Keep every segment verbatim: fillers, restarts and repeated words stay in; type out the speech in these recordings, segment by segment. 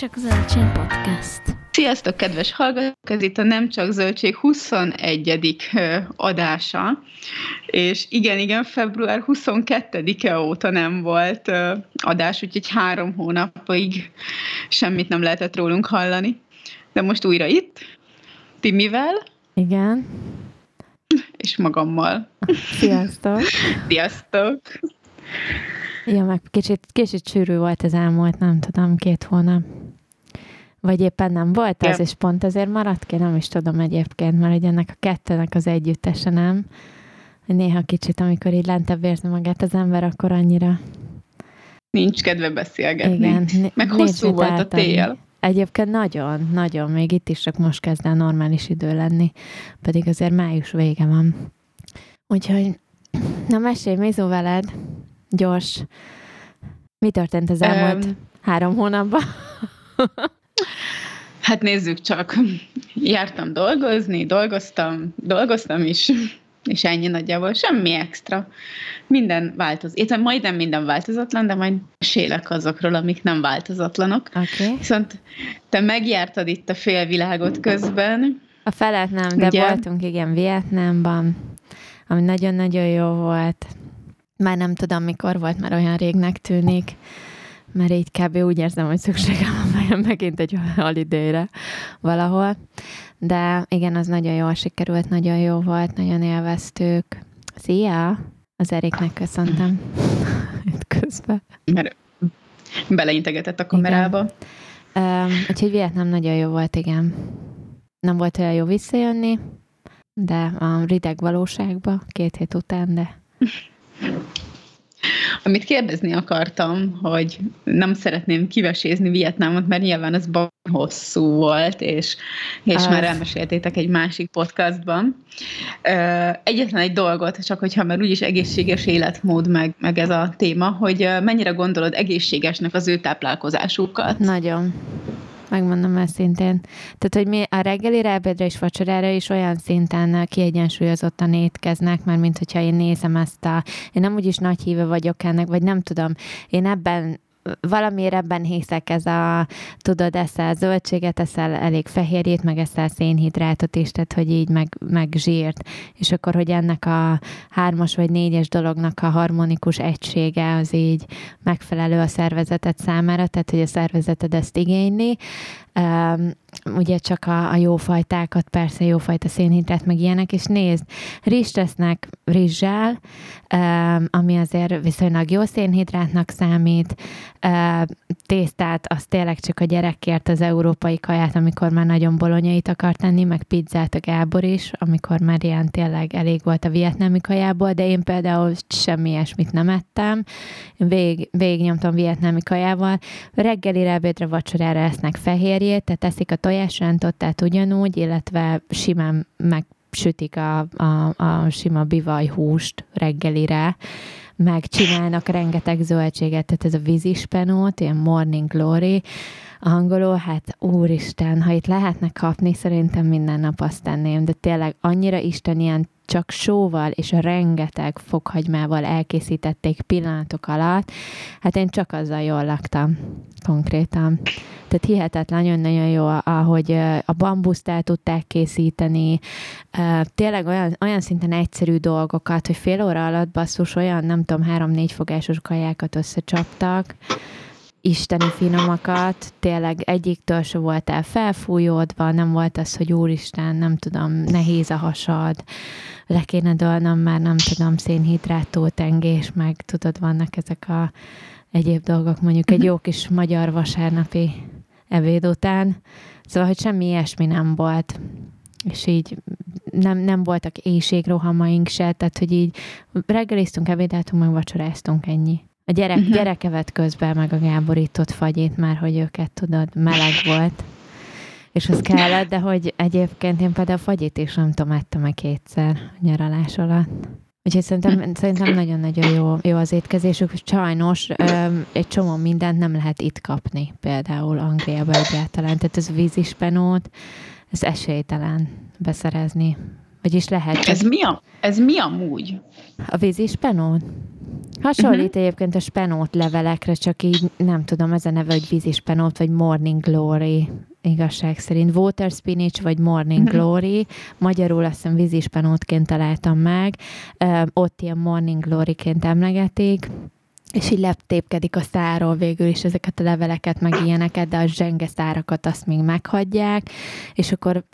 Nemcsak Zöldség podcast. Sziasztok, kedves hallgatók! Ez itt a Nemcsak Zöldség huszonegyedik adása, és igen, igen, február huszonkettedike óta nem volt adás, úgyhogy három hónapig semmit nem lehetett rólunk hallani. De most újra itt, Timivel. Igen. És magammal. Sziasztok! Sziasztok! Igen, meg kicsit, kicsit sűrű volt az elmúlt, nem tudom, két hónap. Vagy éppen nem volt az, és pont azért maradt ki, nem is tudom egyébként, mert ugye ennek a kettőnek az együttese, nem? Néha kicsit, amikor így lentebb érzi magát az ember, akkor annyira... Nincs kedve beszélgetni. Igen, meg hosszú volt a tél. Egyébként nagyon, nagyon, még itt is csak most kezd el normális idő lenni, pedig azért május vége van. Úgyhogy, na mesélj, Mizu, veled, gyors, mi történt az elmúlt um, három hónapban? Hát nézzük csak, jártam dolgozni, dolgoztam, dolgoztam is, és ennyi nagyjából, semmi extra. Minden változott, majdnem minden változatlan, de majd mesélek azokról, amik nem változatlanok. Okay. Viszont te megjártad itt a félvilágot közben. A felet nem, de ugye? Voltunk, igen, Vietnámban, ami nagyon-nagyon jó volt. Már nem tudom, mikor volt, már olyan régnek tűnik, mert így kb. Úgy érzem, hogy szükségem van vajon megint egy halidőre valahol. De igen, az nagyon jól sikerült, nagyon jó volt, nagyon élveztük. Szia! Az Eriknek köszöntem itt közben. Mert beleintegetett a kamerába. Um, úgyhogy Vietnám nagyon jó volt, igen. Nem volt olyan jó visszajönni, de a rideg valóságba két hét után, de... Amit kérdezni akartam, hogy nem szeretném kivesézni Vietnámot, mert nyilván az barom hosszú volt, és, és ah. már elmeséltétek egy másik podcastban. Egyetlen egy dolgot, csak hogyha már úgyis egészséges életmód meg, meg ez a téma, hogy mennyire gondolod egészségesnek az ő táplálkozásukat? Nagyon. Megmondom már szintén. Tehát, hogy mi a reggelire, ebédre és vacsorára is olyan szinten kiegyensúlyozottan étkeznek, mert mint hogyha én nézem ezt a... Én nem úgyis nagy híve vagyok ennek, vagy nem tudom. Én ebben... valamiért ebben hiszek, ez a, tudod, eszel zöldséget, eszel elég fehérjét, meg eszel szénhidrátot is, tehát hogy így meg, meg zsírt. És akkor, hogy ennek a hármas vagy négyes dolognak a harmonikus egysége az így megfelelő a szervezetet számára, tehát hogy a szervezeted ezt igényli. Um, ugye csak a, a jófajtákat, persze jófajta szénhidrát, meg ilyenek, és nézd, rizs tesznek rizssel, um, ami azért viszonylag jó szénhidrátnak számít, um, tésztát, az tényleg csak a gyerekkért az európai kaját, amikor már nagyon bolonyait akart tenni, meg pizzát a Gábor is, amikor már ilyen tényleg elég volt a vietnámi kajából, de én például semmi ilyesmit nem ettem, Vég, végignyomtam vietnámi kajával, reggelire, ebédre, vacsorára esznek fehérjét, tehát teszik a tojásrántot, tehát ugyanúgy, illetve simán megsütik a, a, a sima bivajhúst reggelire, meg csinálnak rengeteg zöldséget, tehát ez a vízispenót, ilyen morning glory, angolul, hát úristen, ha itt lehetne kapni, szerintem minden nap azt tenném, de tényleg annyira isten, ilyen csak sóval és rengeteg fokhagymával elkészítették pillanatok alatt, hát én csak azzal jól laktam, konkrétan. Tehát hihetetlen, nagyon-nagyon jó, ahogy a bambuszt el tudták készíteni, tényleg olyan, olyan szinten egyszerű dolgokat, hogy fél óra alatt basszus olyan, nem tudom, három-négy fogásos kajákat összecsaptak, isteni finomakat, tényleg egyiktől se voltál felfújódva, nem volt az, hogy úristen, nem tudom, nehéz a hasad, le kéne dölnöm már, nem tudom, szénhidráttól tengés, meg tudod, vannak ezek a egyéb dolgok, mondjuk egy jó kis magyar vasárnapi ebéd után, szóval, hogy semmi ilyesmi nem volt, és így nem, nem voltak éjségrohamaink se, tehát, hogy így reggeliztünk, ebédeltünk, meg vacsoráztunk, ennyi. A gyerek, uh-huh. gyerekevet közben meg a gáborított fagyit már, hogy őket tudod, meleg volt. És az kellett, de hogy egyébként én például a fagyit is nem tudom, ettem meg kétszer nyaralás alatt. Úgyhogy szerintem, szerintem nagyon-nagyon jó, jó az étkezésük. Sajnos öm, egy csomó mindent nem lehet itt kapni, például Angliában egyáltalán. Tehát ez vízispenót, ez esélytelen beszerezni. Vagyis lehet. Ez mi, a, ez mi amúgy? A vízispenót? Hasonlít uh-huh. egyébként a spenót levelekre, csak így nem tudom, ez a neve, hogy vízispenót, vagy Morning Glory, igazság szerint. Water Spinach, vagy Morning uh-huh. Glory. Magyarul azt hiszem vízispenótként találtam meg. Ö, ott ilyen Morning Glory-ként emlegetik. És így leptépkedik a száról végül is ezeket a leveleket, meg ilyeneket, de a zsenge szárakat azt még meghagyják, és akkor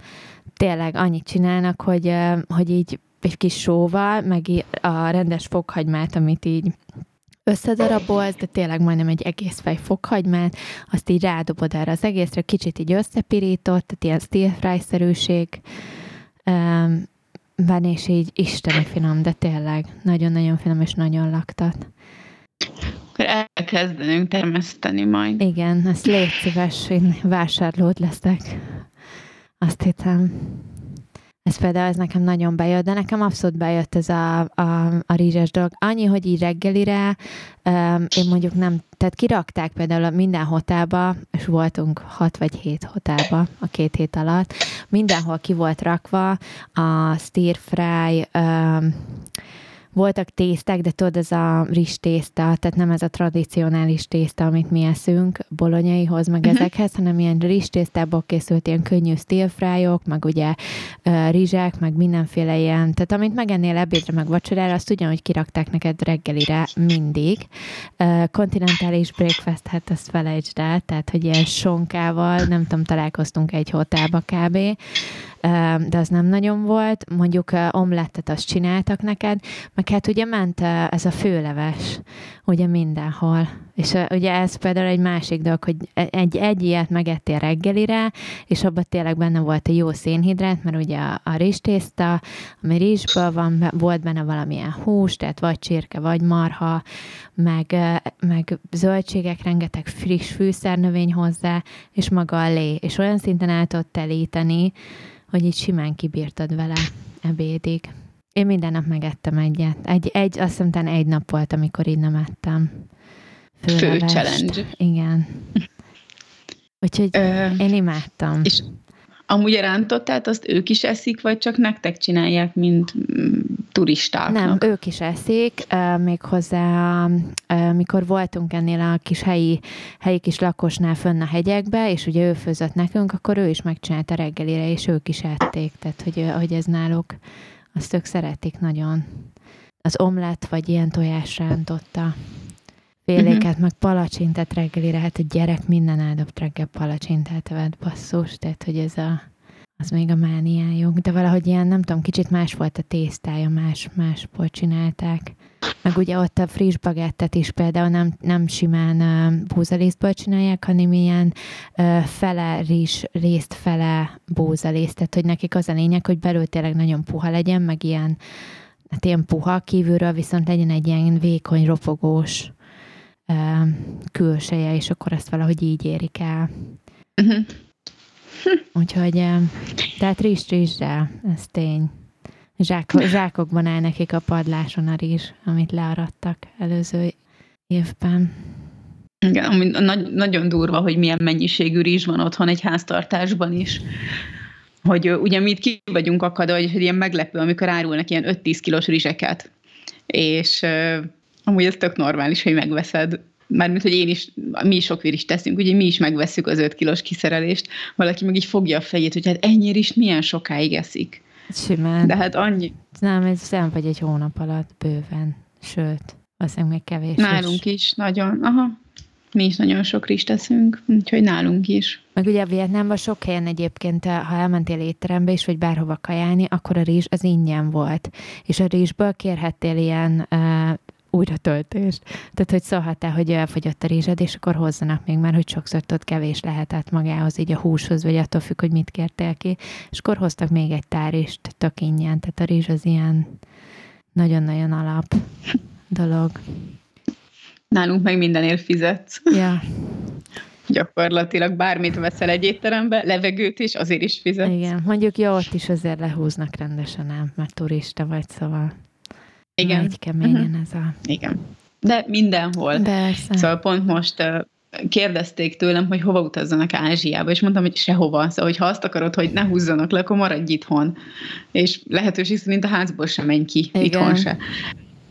tényleg annyit csinálnak, hogy, hogy így egy kis sóval, meg a rendes fokhagymát, amit így összedarabolsz, de tényleg majdnem egy egész fej fokhagymát, azt így rádobod erre az egészre, kicsit így összepirított, tehát ilyen stir fry-szerűség van, és így isteni finom, de tényleg nagyon-nagyon finom, és nagyon laktat. Akkor elkezdenünk termeszteni majd. Igen, ezt légy szíves, én vásárlód leszek. Azt hiszem. Ez például, ez nekem nagyon bejött, de nekem abszolút bejött ez a, a, a rizses dolog. Annyi, hogy így reggelire, um, én mondjuk nem, tehát kirakták például minden hotelba, és voltunk hat vagy hét hotelba a két hét alatt, mindenhol ki volt rakva a stir fry, um, voltak tészták, de tudod, ez a rizs tészta, tehát nem ez a tradicionális tészta, amit mi eszünk bolonyaihoz, meg uh-huh. ezekhez, hanem ilyen rizs tésztából készült ilyen könnyű stir-fryok, meg ugye uh, rizsák, meg mindenféle ilyen, tehát amit megennél ebédre, meg vacsorára, azt ugyanúgy kirakták neked reggelire mindig. Uh, kontinentális breakfast, hát azt felejtsd el, tehát hogy ilyen sonkával, nem tudom, találkoztunk egy hotelba kb., de az nem nagyon volt. Mondjuk omlettet azt csináltak neked, meg hát ugye ment ez a főleves, ugye mindenhol. És ugye ez például egy másik dolog, hogy egy, egy ilyet megettél reggelire, és abban tényleg benne volt a jó szénhidrát, mert ugye a, a rizstészta, ami rizsből van, volt benne valamilyen hús, tehát vagy csirke, vagy marha, meg, meg zöldségek, rengeteg friss fűszernövény hozzá, és maga a lé. És olyan szinten el tudod telíteni, hogy így simán kibírtad vele ebédig. Én minden nap megettem egyet. Egy, egy, azt hiszem, egy nap volt, amikor így nem ettem. Fő challenge. Igen. Úgyhogy Ö, én imádtam. És amúgy a rántottát, azt ők is eszik, vagy csak nektek csinálják, mint turistáknak? Nem, ők is eszik, méghozzá mikor voltunk ennél a kis helyi, helyi kis lakosnál fönn a hegyekbe, és ugye ő főzött nekünk, akkor ő is megcsinálta reggelire, és ők is ették, tehát hogy, hogy ez náluk, azt ők szeretik nagyon. Az omlett, vagy ilyen tojás rántotta. Féléket, uh-huh. meg palacsintát reggelire, hát a gyerek minden áldobb reggel palacsintát evett, basszus, tehát hogy ez a, az még a mániájuk, de valahogy ilyen, nem tudom, kicsit más volt a tésztája, más, másból csinálták. Meg ugye ott a friss bagettet is például nem, nem simán uh, búzalisztból csinálják, hanem ilyen uh, fele rizs részt, fele búzaliszt, tehát hogy nekik az a lényeg, hogy belül tényleg nagyon puha legyen, meg ilyen, hát ilyen puha kívülről, viszont legyen egy ilyen vékony, ropogós külseje, és akkor ezt valahogy így érik el. Uh-huh. Úgyhogy, tehát rizs-rizsre, ez tény. Zsáko, zsákokban áll nekik a padláson a rizs, amit learadtak előző évben. Igen, ami nagy, nagyon durva, hogy milyen mennyiségű rizs van otthon egy háztartásban is. Hogy ugye mi itt ki vagyunk akadva, hogy ilyen meglepő, amikor árulnak ilyen öt-tíz kilós rizseket. És amúgy ez tök normális, hogy megveszed. Mármint, hogy én is, mi is sok virist teszünk, ugye mi is megvesszük az öt kilós kiszerelést, valaki meg így fogja a fejét, hogy hát ennyire is milyen sokáig eszik. Simán. De hát annyi. Nem, ez nem vagy egy hónap alatt bőven, sőt, aztán még kevés. Nálunk is, is nagyon, aha. Mi is nagyon sok rizs teszünk, úgyhogy nálunk is. Meg ugye a Vietnámban sok helyen egyébként, ha elmentél étterembe is, vagy bárhova kajálni, akkor a rizs az ingyen volt. És a rizsből kérhettél ilyen uh, újratöltést. Tehát, hogy szólhattál, hogy elfogyott a rizsed, és akkor hozzanak még már, hogy sokszor ott kevés lehetett magához, így a húshoz, vagy attól függ, hogy mit kértél ki. És akkor hoztak még egy tárist tök ingyen. Tehát a rizs az ilyen nagyon-nagyon alap dolog. Nálunk meg mindenért fizetsz. Ja. Gyakorlatilag bármit veszel egy étterembe, levegőt is, azért is fizetsz. Igen, mondjuk jó, ott is azért lehúznak rendesen, ám, mert turista vagy, szóval. Igen. Egy keményen uh-huh. ez a... Igen. De mindenhol. Persze. Szóval pont most uh, kérdezték tőlem, hogy hova utazzanak Ázsiába, és mondtam, hogy sehova. Szóval, hogy ha azt akarod, hogy ne húzzanak le, akkor maradj itthon. És lehetőség szerint a házból sem menj ki, igen. Itthon se.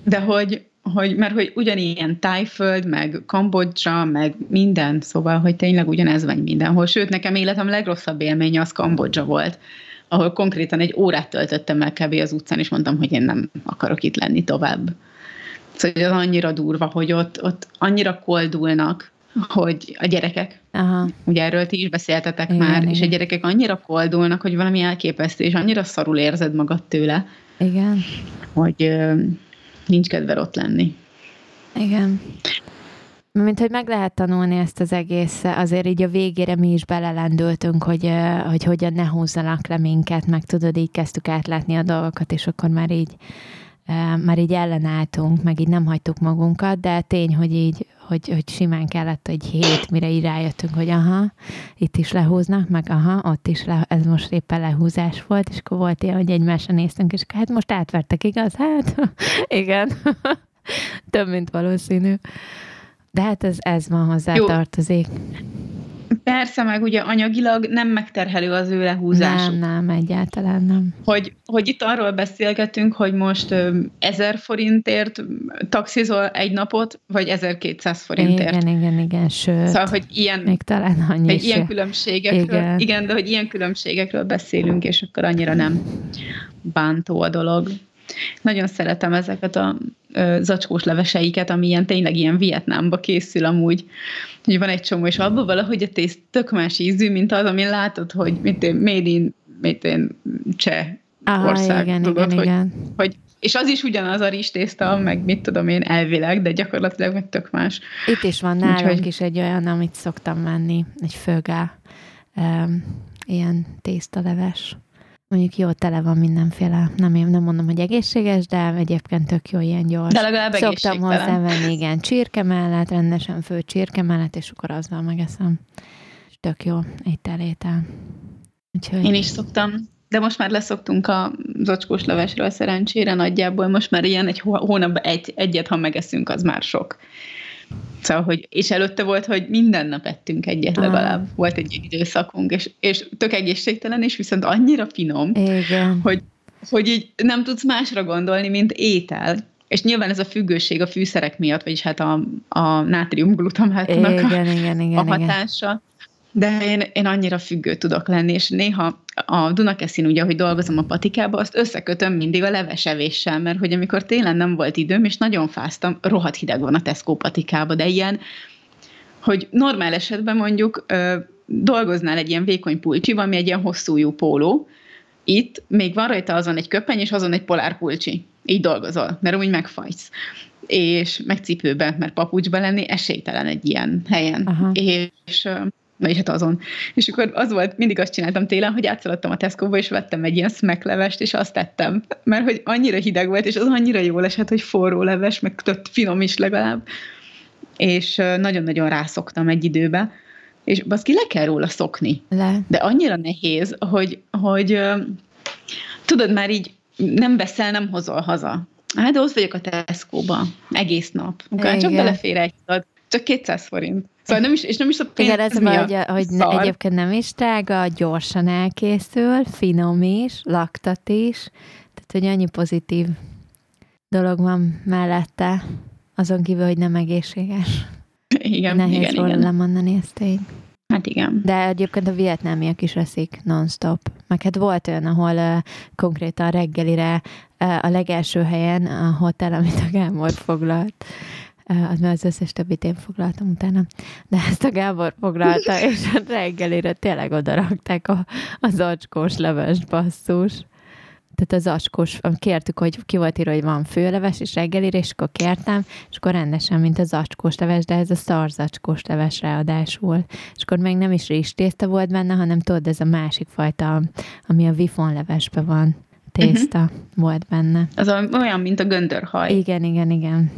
De hogy hogy, mert hogy ugyanilyen Tájföld, meg Kambodzsa, meg minden, szóval, hogy tényleg ugyanez van mindenhol. Sőt, nekem életem legrosszabb élménye az Kambodzsa volt, ahol konkrétan egy órát töltöttem el kb. Az utcán, és mondtam, hogy én nem akarok itt lenni tovább. Szóval az annyira durva, hogy ott, ott annyira koldulnak, hogy a gyerekek, aha, ugye erről ti is beszéltetek, igen, már, igen, és a gyerekek annyira koldulnak, hogy valami elképesztő, és annyira szarul érzed magad tőle, igen, hogy ö, nincs kedved ott lenni. Igen. Mint hogy meg lehet tanulni ezt az egész, azért így a végére mi is belelendültünk, hogy, hogy hogyan ne húzzanak le minket, meg tudod, így kezdtük átlátni a dolgokat, és akkor már így már így ellenálltunk, meg így nem hagytuk magunkat, de tény, hogy így, hogy, hogy simán kellett egy hét, mire így rájöttünk, hogy aha, itt is lehúznak, meg aha, ott is le, ez most éppen lehúzás volt, és akkor volt ilyen, hogy egymásra néztünk, és hát most átvertek, igaz? Hát, igen. Több, mint valószínű. De hát ez, ez van, hozzá jó tartozik. Persze, meg ugye anyagilag nem megterhelő az ő lehúzásuk. Nem, nem, egyáltalán nem. Hogy, hogy itt arról beszélgetünk, hogy most ezer forintért taxizol egy napot, vagy ezerkétszáz forintért. Igen, igen, igen, sőt. Szóval, hogy ilyen, még talán annyi is. Ilyen különbségekről, igen. igen, de hogy ilyen különbségekről beszélünk, és akkor annyira nem bántó a dolog. Nagyon szeretem ezeket a ö, zacskós leveseiket, ami ilyen, tényleg ilyen Vietnámba készül amúgy, hogy van egy csomó, és abban valahogy a tész tök más ízű, mint az, amin látod, hogy mit én, made in, mit én, cseh aha, ország, igen, tudod, igen, hogy, igen. Hogy, és az is ugyanaz a rizstészta, meg mit tudom én elvileg, de gyakorlatilag meg tök más. Itt is van nálunk úgyhogy... is egy olyan, amit szoktam venni, egy főgá, um, ilyen tésztaleves. Mondjuk jó, tele van mindenféle, nem, én nem mondom, hogy egészséges, de egyébként tök jó, ilyen gyors. De legalább szoktam hozzávenni, igen, csirke mellett, rendesen főtt csirke mellett, és akkor azzal megeszem. És tök jó ételétel. Úgyhogy... Én is szoktam, de most már leszoktunk a zacskós levesről szerencsére nagyjából, most már ilyen egy hónapban egy, egyet, ha megeszünk, az már sok. Szóval, hogy, és előtte volt, hogy minden nap ettünk egyet legalább. Volt egy időszakunk, és, és tök egészségtelen, és viszont annyira finom, hogy, hogy így nem tudsz másra gondolni, mint étel. És nyilván ez a függőség a fűszerek miatt, vagyis hát a, a nátriumglutamátnak a, igen, igen, a hatása. Igen. De én, én annyira függő tudok lenni, és néha a Dunakeszin, ugye, ahogy dolgozom a patikába, azt összekötöm mindig a levesevéssel, mert hogy amikor télen nem volt időm, és nagyon fáztam, rohadt hideg van a Tesco patikába, de ilyen, hogy normál esetben mondjuk ö, dolgoznál egy ilyen vékony pulcsi, ami egy ilyen hosszújú póló, itt még van rajta azon egy köpeny, és azon egy polár pulcsi. Így dolgozol, mert úgy megfajsz. És meg cipőbe, mert papucsba lenni esélytelen egy ilyen helyen. Aha. És... és hát azon. És akkor az volt, mindig azt csináltam télen, hogy átszaladtam a Tesco-ba, és vettem egy ilyen szmeklevest, és azt tettem. Mert hogy annyira hideg volt, és az annyira jól esett, hogy forró leves, meg tört finom is legalább. És nagyon-nagyon rászoktam egy időbe. És baszki, le kell róla szokni. Le. De annyira nehéz, hogy, hogy tudod, már így nem veszel, nem hozol haza. Hát, de ott vagyok a Tesco-ba egész nap. Ugyan, csak belefér egy adat. Csak kétszáz forint. Szóval nem is, és nem is a pénz. Igen, ez van, hogy, hogy ne, egyébként nem is drága, gyorsan elkészül, finom is, laktat is, tehát hogy annyi pozitív dolog van mellette, azon kívül, hogy nem egészséges. Igen, nehéz, igen, róla igen. lemondani ezt így. Hát igen. De egyébként a vietnámiak is veszik non-stop. Meg hát volt olyan, ahol uh, konkrétan reggelire uh, a legelső helyen a hotel, amit a Gábor foglalt, az már az összes többit én foglaltam utána, de ezt a Gábor foglalta, és a reggelire tényleg odarakták a, a zacskós leves, basszus. Tehát a zacskós, kértük, hogy ki volt írva, hogy van főleves, és reggelire, és akkor kértem, és akkor rendesen, mint a zacskós leves, de ez a szar zacskós leves ráadásul. És akkor még nem is rizstészta volt benne, hanem tudod, ez a másik fajta, ami a Vifon levesben van. Tészta uh-huh. volt benne. Az olyan, mint a göndörhaj. Igen, igen, igen.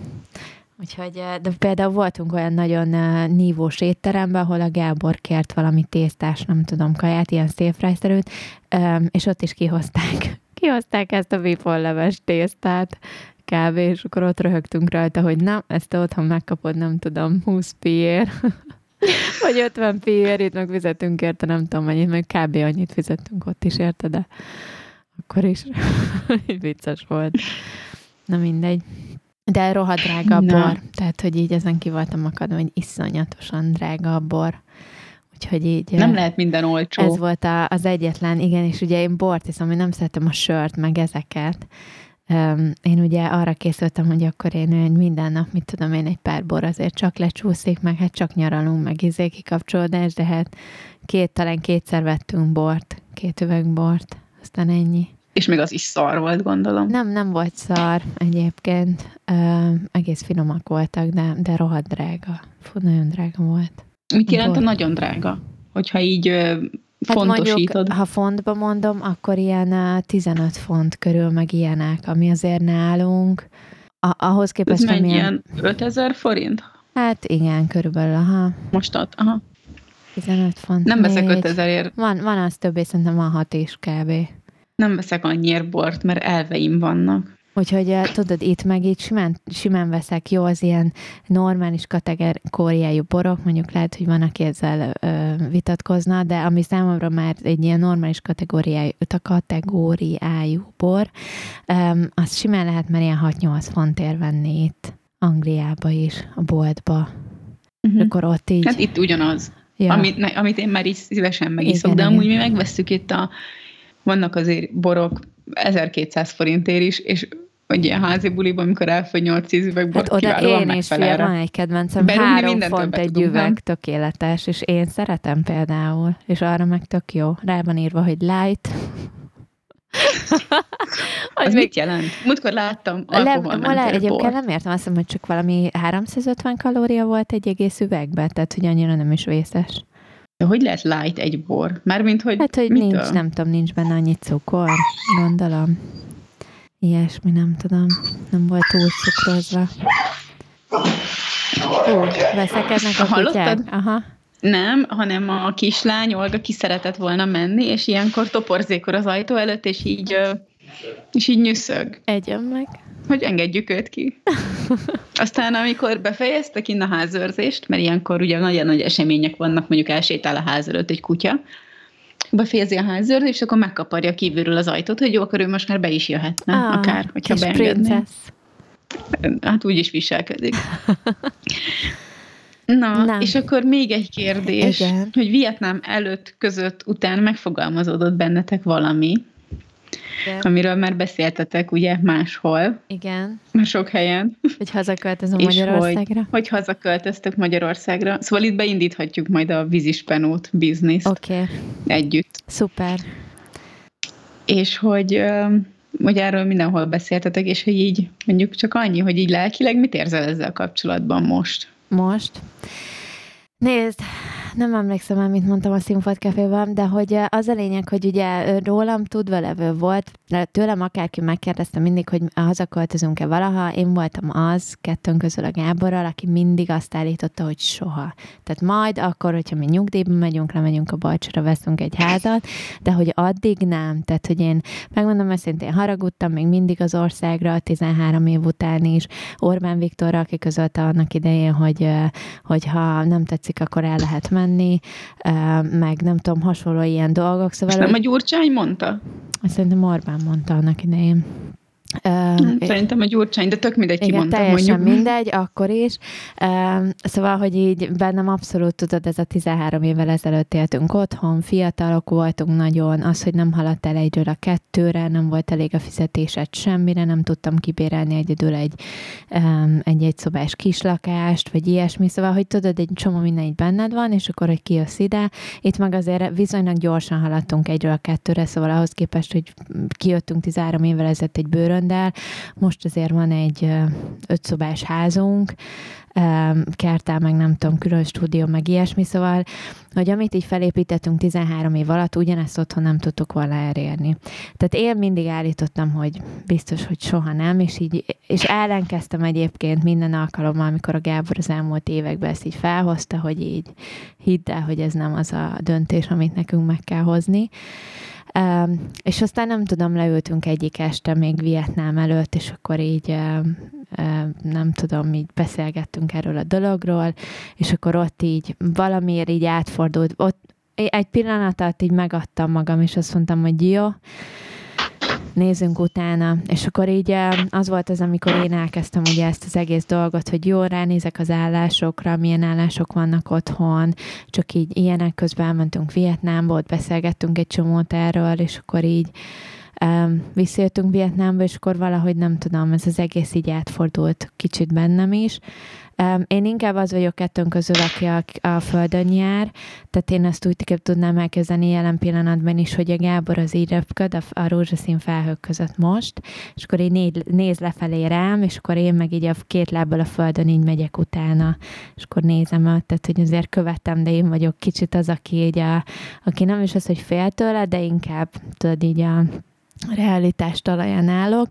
Úgyhogy, de például voltunk olyan nagyon nívós étteremben, ahol a Gábor kért valami tésztás, nem tudom, kaját, ilyen szélfrájszerűt, és ott is kihozták. Kihozták ezt a vifonleves tésztát, kb. És akkor ott röhögtünk rajta, hogy na, ezt otthon megkapod, nem tudom, húsz piér, vagy ötven piér, itt meg fizetünk érte, nem tudom mennyit, meg kb. Annyit fizettünk ott is érte, de akkor is vicces volt. Na mindegy. De rohadt drága a Na. bor. Tehát, hogy így ezen ki voltam akadva, hogy iszonyatosan drága a bor. Úgyhogy így... Nem lehet minden olcsó. Ez volt a, az egyetlen, igen, és ugye én bort hiszem, hogy nem szeretem a sört, meg ezeket. Um, én ugye arra készültem, hogy akkor én hogy minden nap, mit tudom én, egy pár bor azért csak lecsúszik, meg hát csak nyaralunk, meg izé kikapcsolódás, de hát két, talán kétszer vettünk bort, két üveg bort, aztán ennyi. És még az is szar volt, gondolom. Nem, nem volt szar egyébként. Uh, egész finomak voltak, de, de rohadt drága. Fú, nagyon drága volt. Mit jelent a nagyon drága? Hogyha így uh, fontosítod. Hát mondjuk, ha fontba mondom, akkor ilyen uh, tizenöt font körül meg ilyenek, ami azért nálunk. A- ahhoz képest, ez mennyi ilyen ötezer forint? Hát igen, körülbelül, aha. Most ott, aha. tizenöt font. Nem veszek ötezerért. Van, van az többé, szerintem van hat és kb. Nem veszek annyiért bort, mert elveim vannak. Úgyhogy tudod, itt meg így simán, simán veszek jó az ilyen normális kategóriájú borok, mondjuk lehet, hogy van, aki ezzel ö, vitatkozna, de ami számomra már egy ilyen normális kategóriájú, kategóriájú bor, ö, az simán lehet már ilyen hat-nyolc fontért venni itt Angliába is, a boltba. Uh-huh. Akkor ott így... Hát itt ugyanaz, ja. amit, ne, amit én már is szívesen megiszok, igen, de amúgy igen. Mi megvesszük itt a... Vannak azért borok ezerkétszáz forintért is, és egy ilyen házi buliban, amikor elfogy nyolc tíz üveg bort, hát oda én is, fiam, van egy kedvencem, három font egy üveg, nem? Tökéletes, és én szeretem például, és arra meg tök jó. Rá van írva, hogy light. Az még... mit jelent? Múltkor láttam alkoholmentes bort. Egyébként nem értem, azt hiszem, hogy csak valami háromszázötven kalória volt egy egész üvegben, tehát hogy annyira nem is vészes. De hogy lehet light egy bor? Mármint, hogy hát, hogy mitől? Nincs, nem tudom, nincs benne annyi cukor, gondolom. Ilyesmi, nem tudom. Nem volt túl cukrozva. Ó, veszekednek a kutyák. Aha. Nem, hanem a kislány, Olga, ki szeretett volna menni, és ilyenkor toporzékor az ajtó előtt, és így, és így nyüsszög. Egyen meg. Hogy engedjük őt ki. Aztán, amikor befejeztek innen a házőrzést, mert ilyenkor ugye nagyon nagy események vannak, mondjuk elsétál a ház előtt egy kutya, befejezi a házőrzést, és akkor megkaparja kívülről az ajtót, hogy jó, akkor ő most már be is jöhetne, ah, akár, hogyha beengedné. Hát úgy is viselkedik. Na, nem. És akkor még egy kérdés, igen. Hogy Vietnám előtt, között, után megfogalmazódott bennetek valami, igen. Amiről már beszéltetek, ugye, máshol. Igen. Már sok helyen. Hogy hazaköltözöm Magyarországra. Hogy, hogy hazaköltöztök Magyarországra. Szóval itt beindíthatjuk majd a vízispenót bizniszt. Oké. Okay. Együtt. Szuper. És hogy, hogy erről mindenhol beszéltetek, és hogy így, mondjuk csak annyi, hogy így lelkileg mit érzel ezzel kapcsolatban most? Most? Nézd, nem emlékszem el, mint mondtam a Színfolt Caféban, de hogy az a lényeg, hogy ugye rólam tudva levő volt, tőlem akárki megkérdezte mindig, hogy hazaköltözünk-e valaha, én voltam az, kettőnk közül a Gáborral, aki mindig azt állította, hogy soha. Tehát majd akkor, hogyha mi nyugdíjba megyünk, lemegyünk a Balcsra, veszünk egy házat, de hogy addig nem. Tehát, hogy én megmondom, hogy szintén haragudtam még mindig az országra, tizenhárom év után is. Orbán Viktorral, aki közölte annak idején, hogy, hogy ha nem tetszik, akkor el lehet menni, meg nem tudom, hasonló ilyen dolgok. Szóval nem a Gyurcsány mondta? Szerintem Orbán mondta annak idején. Um, Szerintem a Gyurcsány, de tök mindegy, igen, kimondtam, teljesen mondjuk. Mindegy, akkor is. Um, szóval, hogy így bennem abszolút tudod, ez a tizenhárom évvel ezelőtt éltünk otthon, fiatalok voltunk nagyon, az, hogy nem haladt el egyről a kettőre, nem volt elég a fizetésed semmire, nem tudtam kibérelni egyedül egy um, egy-egy szobás kislakást, vagy ilyesmi, szóval, hogy tudod, egy csomó minden így benned van, és akkor, hogy kijössz ide. Itt meg azért viszonylag gyorsan haladtunk egyről a kettőre, szóval ahhoz képest, hogy kijöttünk tizenhárom évvel ezelőtt egy bőrön, de most azért van egy ötszobás házunk, kertel, meg nem tudom, külön stúdió, meg ilyesmi, szóval, hogy amit így felépítettünk tizenhárom év alatt, ugyanezt otthon nem tudtuk volna elérni. Tehát én mindig állítottam, hogy biztos, hogy soha nem, és így, és ellenkeztem egyébként minden alkalommal, amikor a Gábor az elmúlt években ezt így felhozta, hogy így hidd el, hogy ez nem az a döntés, amit nekünk meg kell hozni. Um, és aztán nem tudom, leültünk egyik este még Vietnám előtt, és akkor így um, um, nem tudom, így beszélgettünk erről a dologról, és akkor ott így valamiért így átfordult. Ott egy pillanat alatt így megadtam magam, és azt mondtam, hogy jó, nézünk utána. És akkor így az volt az, amikor én elkezdtem ugye ezt az egész dolgot, hogy jól ránézek az állásokra, milyen állások vannak otthon, csak így ilyenek. Közben elmentünk Vietnámba, ott beszélgettünk egy csomót erről, és akkor így um, visszajöttünk Vietnámba, és akkor valahogy nem tudom, ez az egész így átfordult kicsit bennem is. Um, én inkább az vagyok kettőnk közül, aki a, a földön jár, tehát én ezt úgy tudnám elkezdeni jelen pillanatban is, hogy a Gábor az így röpköd a, a rózsaszín felhők között most, és akkor így néz, néz lefelé rám, és akkor én meg így a két lábbal a földön így megyek utána, és akkor nézem őt, tehát hogy azért követtem, de én vagyok kicsit az, aki így a, aki nem is az, hogy fél tőle, de inkább tudod így a realitás talaján állok.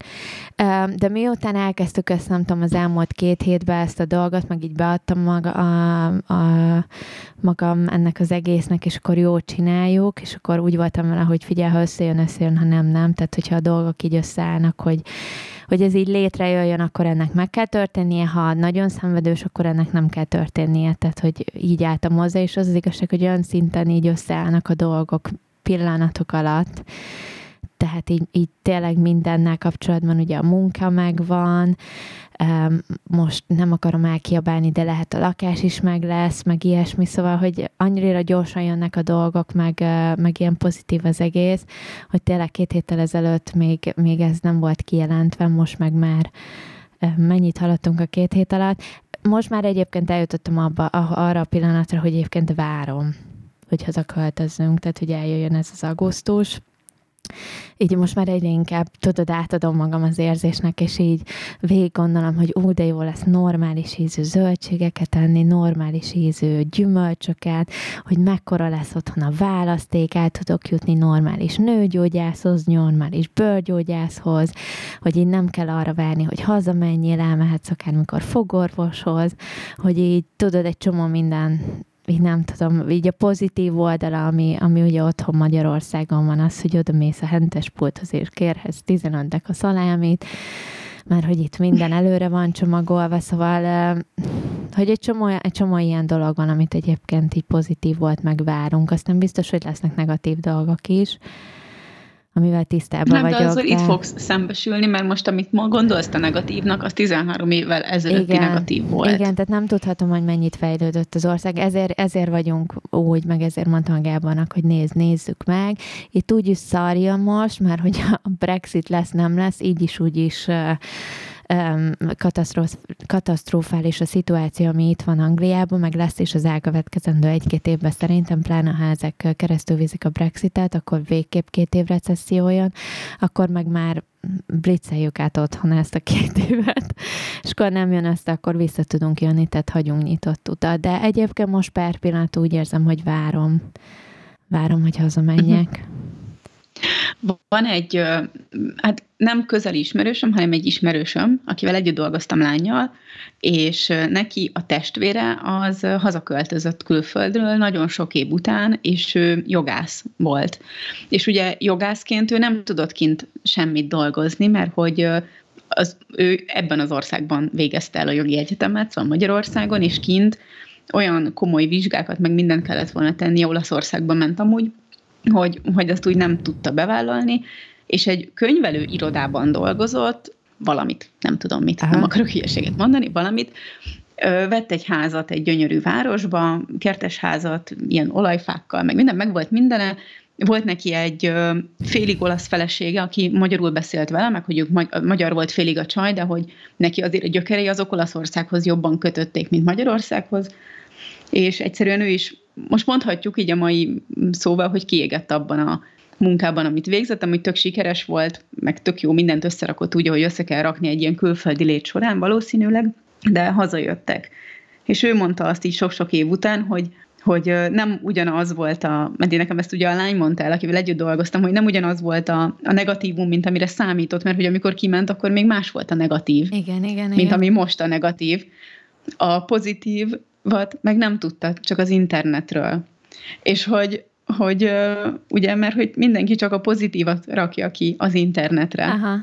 De miután elkezdtük ezt, nem tudom, az elmúlt két hétben ezt a dolgot, meg így beadtam maga, a, a, magam ennek az egésznek, és akkor jól csináljuk, és akkor úgy voltam vele, hogy figyelj, ha összejön, összejön, ha nem, nem. Tehát, hogyha a dolgok így összeállnak, hogy, hogy ez így létrejöjjön, akkor ennek meg kell történnie, ha nagyon szenvedős, akkor ennek nem kell történnie. Tehát, hogy így álltam hozzá, és az az igazság, hogy olyan szinten így összeállnak a dolgok pillanatok alatt. Tehát így, így tényleg mindennel kapcsolatban ugye a munka megvan, most nem akarom elkiabálni, de lehet a lakás is meg lesz, meg ilyesmi, szóval, hogy annyira gyorsan jönnek a dolgok, meg, meg ilyen pozitív az egész, hogy tényleg két héttel ezelőtt még, még ez nem volt kijelentve, most meg már mennyit haladtunk a két hét alatt. Most már egyébként eljutottam abba, arra a pillanatra, hogy egyébként várom, hogy hazaköltözzünk, tehát hogy eljöjjön ez az augusztus. Így most már egyre inkább, tudod, átadom magam az érzésnek, és így végig gondolom, hogy ú, de jó lesz normális ízű zöldségeket enni, normális ízű gyümölcsöket, hogy mekkora lesz otthon a választék, el tudok jutni normális nőgyógyászhoz, normális bőrgyógyászhoz, hogy így nem kell arra várni, hogy hazamenjél, elmehetsz akármikor fogorvoshoz, hogy így tudod, egy csomó minden... így nem tudom, így a pozitív oldala, ami, ami ugye otthon Magyarországon van, az, hogy oda mész a hentes pulthoz, és kérhetsz tizenöt a szalámit, mert hogy itt minden előre van csomagolva, szóval, hogy egy csomó, egy csomó ilyen dolog van, amit egyébként így pozitív volt, megvárunk, aztán biztos, hogy lesznek negatív dolgok is, amivel tisztában nem, vagyok. Nem, de azzal de... itt fogsz szembesülni, mert most, amit ma gondolsz a negatívnak, az tizenhárom évvel ezelőtti negatív volt. Igen, tehát nem tudhatom, hogy mennyit fejlődött az ország. Ezért, ezért vagyunk úgy, meg ezért mondtam Gábornak, hogy nézz, nézzük meg. Itt úgy is szarja most, mert hogy a Brexit lesz, nem lesz, így is, úgy is katasztrofális a szituáció, ami itt van Angliában, meg lesz is az elkövetkezendő egy-két évben szerintem, pláne ha ezek keresztülvizik a Brexitet, akkor végképp két év recesszió jön, akkor meg már blitzeljük át otthon ezt a két évet, és akkor nem jön össze, akkor vissza tudunk jönni, tehát hagyunk nyitott utat. De egyébként most pár pillanat úgy érzem, hogy várom. Várom, hogy hazamenjek. Van egy, hát nem közeli ismerősöm, hanem egy ismerősöm, akivel együtt dolgoztam lányjal, és neki a testvére az hazaköltözött külföldről nagyon sok év után, és ő jogász volt. És ugye jogászként ő nem tudott kint semmit dolgozni, mert hogy az, ő ebben az országban végezte el a jogi egyetemet, szóval Magyarországon, és kint olyan komoly vizsgákat, meg mindent kellett volna tenni, Olaszországba ment amúgy, Hogy, hogy ezt úgy nem tudta bevállalni, és egy könyvelő irodában dolgozott, valamit, nem tudom mit, Aha. nem akarok hülyeséget mondani, valamit, Ö, vett egy házat egy gyönyörű városba, kertesházat, ilyen olajfákkal, meg minden, meg volt mindene, volt neki egy ö, félig olasz felesége, aki magyarul beszélt vele, meg hogy ők magyar volt félig a csaj, de hogy neki azért a gyökerei azok Olaszországhoz jobban kötötték, mint Magyarországhoz, és egyszerűen ő is, most mondhatjuk így a mai szóval, hogy kiégett abban a munkában, amit végzett, ami tök sikeres volt, meg tök jó, mindent összerakott úgy, ahogy össze kell rakni egy ilyen külföldi lét során valószínűleg, de hazajöttek. És ő mondta azt így sok-sok év után, hogy, hogy nem ugyanaz volt a, mert én nekem ezt ugye a lány mondta el, akivel együtt dolgoztam, hogy nem ugyanaz volt a, a negatívum, mint amire számított, mert hogy amikor kiment, akkor még más volt a negatív, igen, igen, mint igen. ami most a negatív. A pozitív Vat, meg nem tudta, csak az internetről. És hogy, hogy ugye, mert hogy mindenki csak a pozitívat rakja ki az internetre. Aha,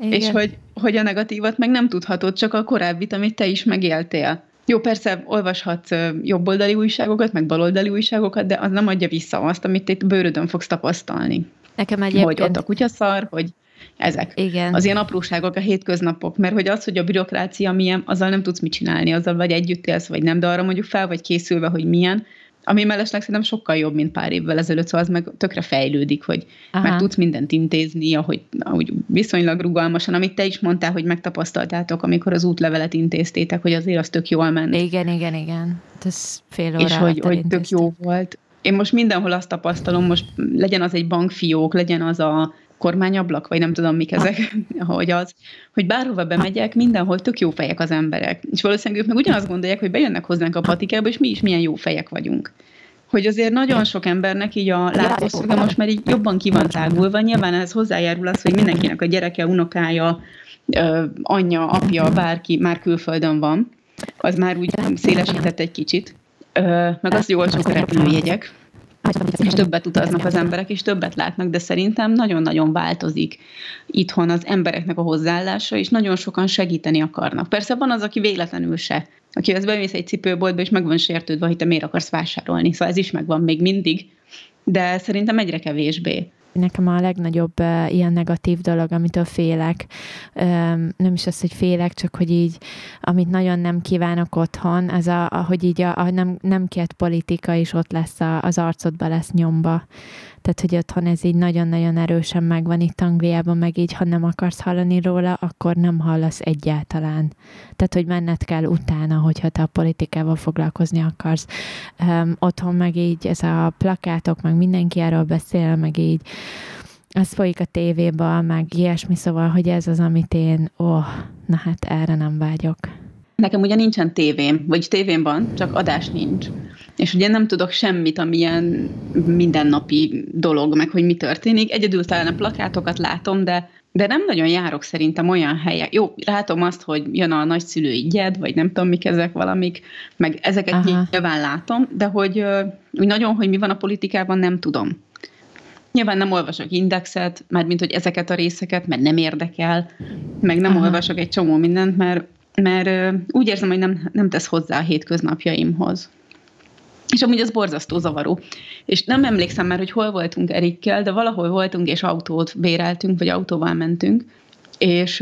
és hogy, hogy a negatívat meg nem tudhatod, csak a korábbit, amit te is megéltél. Jó, persze olvashatsz jobboldali újságokat, meg baloldali újságokat, de az nem adja vissza azt, amit te bőrödön fogsz tapasztalni. Nekem egyébként... Hogy ott a kutyaszar, hogy... Ezek. Igen. Az ilyen apróságok, a hétköznapok, mert hogy az, hogy a bürokrácia milyen, azzal nem tudsz mit csinálni, azzal vagy együtt élsz, vagy nem, de arra mondjuk fel vagy készülve, hogy milyen, ami mellesleg szerintem sokkal jobb, mint pár évvel ezelőtt, szóval az meg tökre fejlődik, hogy aha, meg tudsz mindent intézni, ahogy, ahogy viszonylag rugalmasan, amit te is mondtál, hogy megtapasztaltátok, amikor az útlevelet intéztétek, hogy azért az tök jól ment. Igen, igen, igen. Ez fél óra. És hogy, hogy tök jó volt. Én most mindenhol azt tapasztalom, most legyen az egy bankfiók, legyen az a kormányablak, vagy nem tudom mik ezek, hogy az, hogy bárhova bemegyek, mindenhol tök jó fejek az emberek. És valószínűleg ők meg ugyanazt gondolják, hogy bejönnek hozzánk a patikába, és mi is milyen jó fejek vagyunk. Hogy azért nagyon sok embernek így a látószöge most már így jobban ki van tágulva, nyilván ez hozzájárul az, hogy mindenkinek a gyereke, unokája, anyja, apja, bárki már külföldön van. Az már úgy szélesített egy kicsit. Meg az jól sok repülőjegyek. És többet utaznak az emberek, és többet látnak, de szerintem nagyon-nagyon változik itthon az embereknek a hozzáállása, és nagyon sokan segíteni akarnak. Persze van az, aki véletlenül se. Aki az bemész egy cipőboltba, és meg van sértődve, hogy te miért akarsz vásárolni. Szóval ez is megvan még mindig, de szerintem egyre kevésbé. Nekem a legnagyobb uh, ilyen negatív dolog, amitől félek, um, nem is az, hogy félek, csak hogy így, amit nagyon nem kívánok otthon, az a, ahogy így a, a nem, nem kért politika is ott lesz, a, az arcodba lesz nyomba. Tehát, hogy otthon ez így nagyon-nagyon erősen megvan itt Angliában, meg így, ha nem akarsz hallani róla, akkor nem hallasz egyáltalán. Tehát, hogy menned kell utána, hogyha te a politikával foglalkozni akarsz. Um, otthon meg így ez a plakátok, meg mindenki erről beszél, meg így az folyik a tévében, meg ilyesmi, szóval, hogy ez az, amit én, ó, oh, na hát erre nem vágyok. Nekem ugye nincsen tévém, vagy tévém van, csak adás nincs. És ugye nem tudok semmit, amilyen mindennapi dolog, meg hogy mi történik. Egyedül talán a plakátokat látom, de, de nem nagyon járok szerintem olyan helyen. Jó, látom azt, hogy jön a nagyszülői gyed, vagy nem tudom mik ezek valamik, meg ezeket aha, nyilván látom, de hogy úgy nagyon, hogy mi van a politikában, nem tudom. Nyilván nem olvasok indexet, mármint hogy ezeket a részeket, mert nem érdekel, meg nem aha, olvasok egy csomó mindent, mert, mert úgy érzem, hogy nem, nem tesz hozzá a hétköznapjaimhoz. És amúgy az borzasztó zavaró. És nem emlékszem már, hogy hol voltunk Erikkel, de valahol voltunk, és autót béreltünk, vagy autóval mentünk. És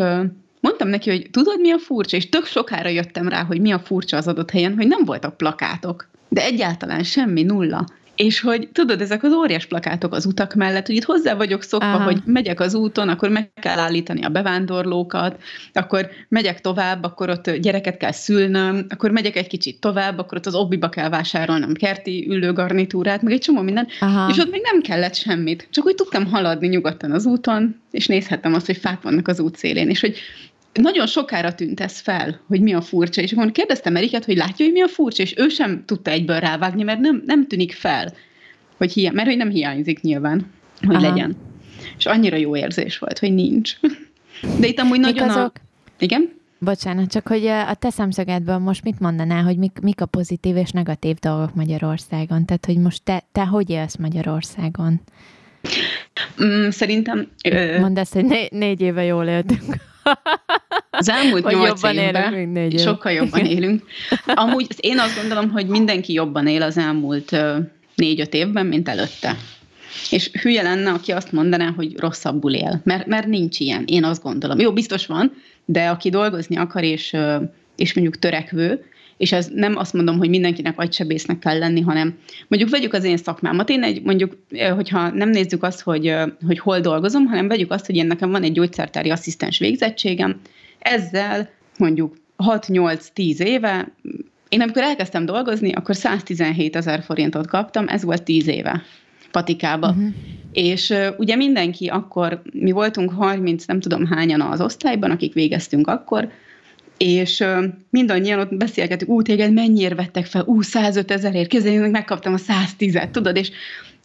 mondtam neki, hogy tudod, mi a furcsa? És tök sokára jöttem rá, hogy mi a furcsa az adott helyen, hogy nem voltak plakátok. De egyáltalán semmi, nulla. És hogy tudod, ezek az óriás plakátok az utak mellett, hogy itt hozzá vagyok szokva, aha, hogy megyek az úton, akkor meg kell állítani a bevándorlókat, akkor megyek tovább, akkor ott gyereket kell szülnöm, akkor megyek egy kicsit tovább, akkor ott az obbiba kell vásárolnom kerti üllőgarnitúrát, meg egy csomó minden, aha, és ott még nem kellett semmit. Csak úgy tudtam haladni nyugodtan az úton, és nézhettem azt, hogy fák vannak az út szélén, és hogy nagyon sokára tűnt ez fel, hogy mi a furcsa, és akkor kérdeztem Eriket, hogy látja, hogy mi a furcsa, és ő sem tudta egyből rávágni, mert nem, nem tűnik fel, hogy hiá- mert hogy nem hiányzik nyilván, hogy aha, legyen. És annyira jó érzés volt, hogy nincs. De itt amúgy nagyon azok... a... Igen? Bocsánat, csak hogy a te szemszögedből most mit mondanál, hogy mik, mik a pozitív és negatív dolgok Magyarországon? Tehát, hogy most te, te hogy élsz Magyarországon? Mm, szerintem... Ö... Mondd ezt, hogy né- négy éve jól éltünk. Az elmúlt nyolc évben sokkal jobban élünk. Amúgy én azt gondolom, hogy mindenki jobban él az elmúlt négy-öt évben, mint előtte. És hülye lenne, aki azt mondaná, hogy rosszabbul él. Mert, mert nincs ilyen, én azt gondolom. Jó, biztos van, de aki dolgozni akar, és, és mondjuk törekvő, és ez nem azt mondom, hogy mindenkinek agysebésznek kell lenni, hanem mondjuk vegyük az én szakmámat. Én egy, mondjuk, hogyha nem nézzük azt, hogy, hogy hol dolgozom, hanem vegyük azt, hogy én nekem van egy gyógyszertári asszisztens végzettségem. Ezzel mondjuk hat nyolc tíz éve, én amikor elkezdtem dolgozni, akkor száztizenhétezer forintot kaptam, ez volt tíz éve patikába. Uh-huh. És uh, ugye mindenki akkor, mi voltunk harminc, nem tudom hányan az osztályban, akik végeztünk akkor, és uh, mindannyian ott beszélgetünk, ú, téged mennyiért vettek fel, ú, százötezerért, kézzel megkaptam a száztizet, tudod, és,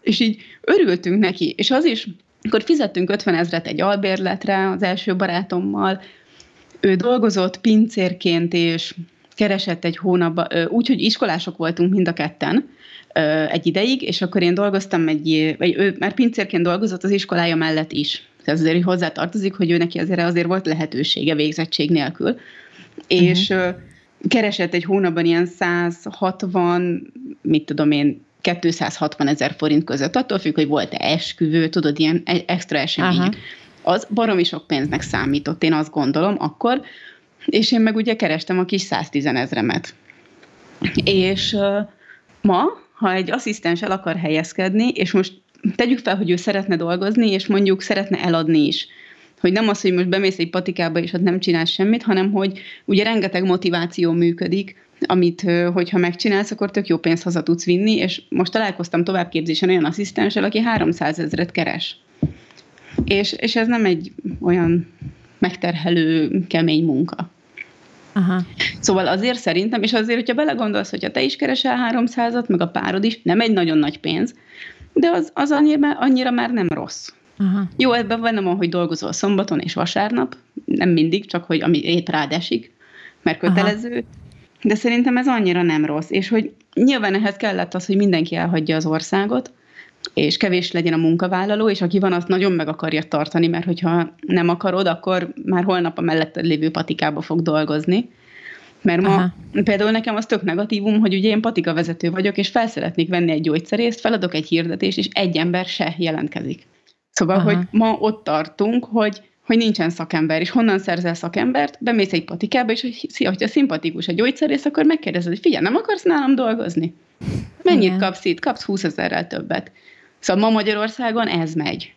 és így örültünk neki, és az is, akkor fizettünk ötvenezret egy albérletre az első barátommal, ő dolgozott pincérként, és keresett egy hónapban, úgyhogy iskolások voltunk mind a ketten egy ideig, és akkor én dolgoztam egy, vagy ő már pincérként dolgozott az iskolája mellett is. Ez azért, hogy hozzátartozik, hogy ő neki azért, azért volt lehetősége végzettség nélkül. Uh-huh. És keresett egy hónapban ilyen száz hatvan, mit tudom én, kétszázhatvanezer forint között, attól függ, hogy volt-e esküvő, tudod, ilyen extra esemény. Aha. az baromi sok pénznek számított, én azt gondolom akkor, és én meg ugye kerestem a kis száztizenezremet. És uh, ma, ha egy asszisztens el akar helyezkedni, és most tegyük fel, hogy ő szeretne dolgozni, és mondjuk szeretne eladni is, hogy nem az, hogy most bemész egy patikába, és ott nem csinálsz semmit, hanem hogy ugye rengeteg motiváció működik, amit, hogyha megcsinálsz, akkor tök jó pénzt haza tudsz vinni, és most találkoztam továbbképzésen olyan asszisztenssel, aki háromszázezret keres. És, és ez nem egy olyan megterhelő, kemény munka. Aha. Szóval azért szerintem, és azért, hogyha belegondolsz, hogyha te is keresel háromszázat, meg a párod is, nem egy nagyon nagy pénz, de az, az annyira, annyira már nem rossz. Aha. Jó, ebben van, ahogy dolgozol szombaton és vasárnap, nem mindig, csak hogy ami épp rád esik, mert kötelező, aha. De szerintem ez annyira nem rossz, és hogy nyilván ehhez kellett az, hogy mindenki elhagyja az országot, és kevés legyen a munkavállaló, és aki van, azt nagyon meg akarja tartani, mert hogyha nem akarod, akkor már holnap a melletted lévő patikába fog dolgozni. Mert ma aha. például nekem az tök negatívum, hogy ugye én patika vezető vagyok, és felszeretnék venni egy gyógyszerészt, feladok egy hirdetést, és egy ember se jelentkezik. Szóval, aha. hogy ma ott tartunk, hogy, hogy nincsen szakember, és honnan szerzel szakembert, bemész egy patikába, és hogy, szia, hogyha szimpatikus a gyógyszerész, akkor megkérdezed, hogy figyelj, nem akarsz nálam dolgozni? Mennyit igen. kapsz itt? Kapsz húszezerrel többet. Szóval ma Magyarországon ez megy.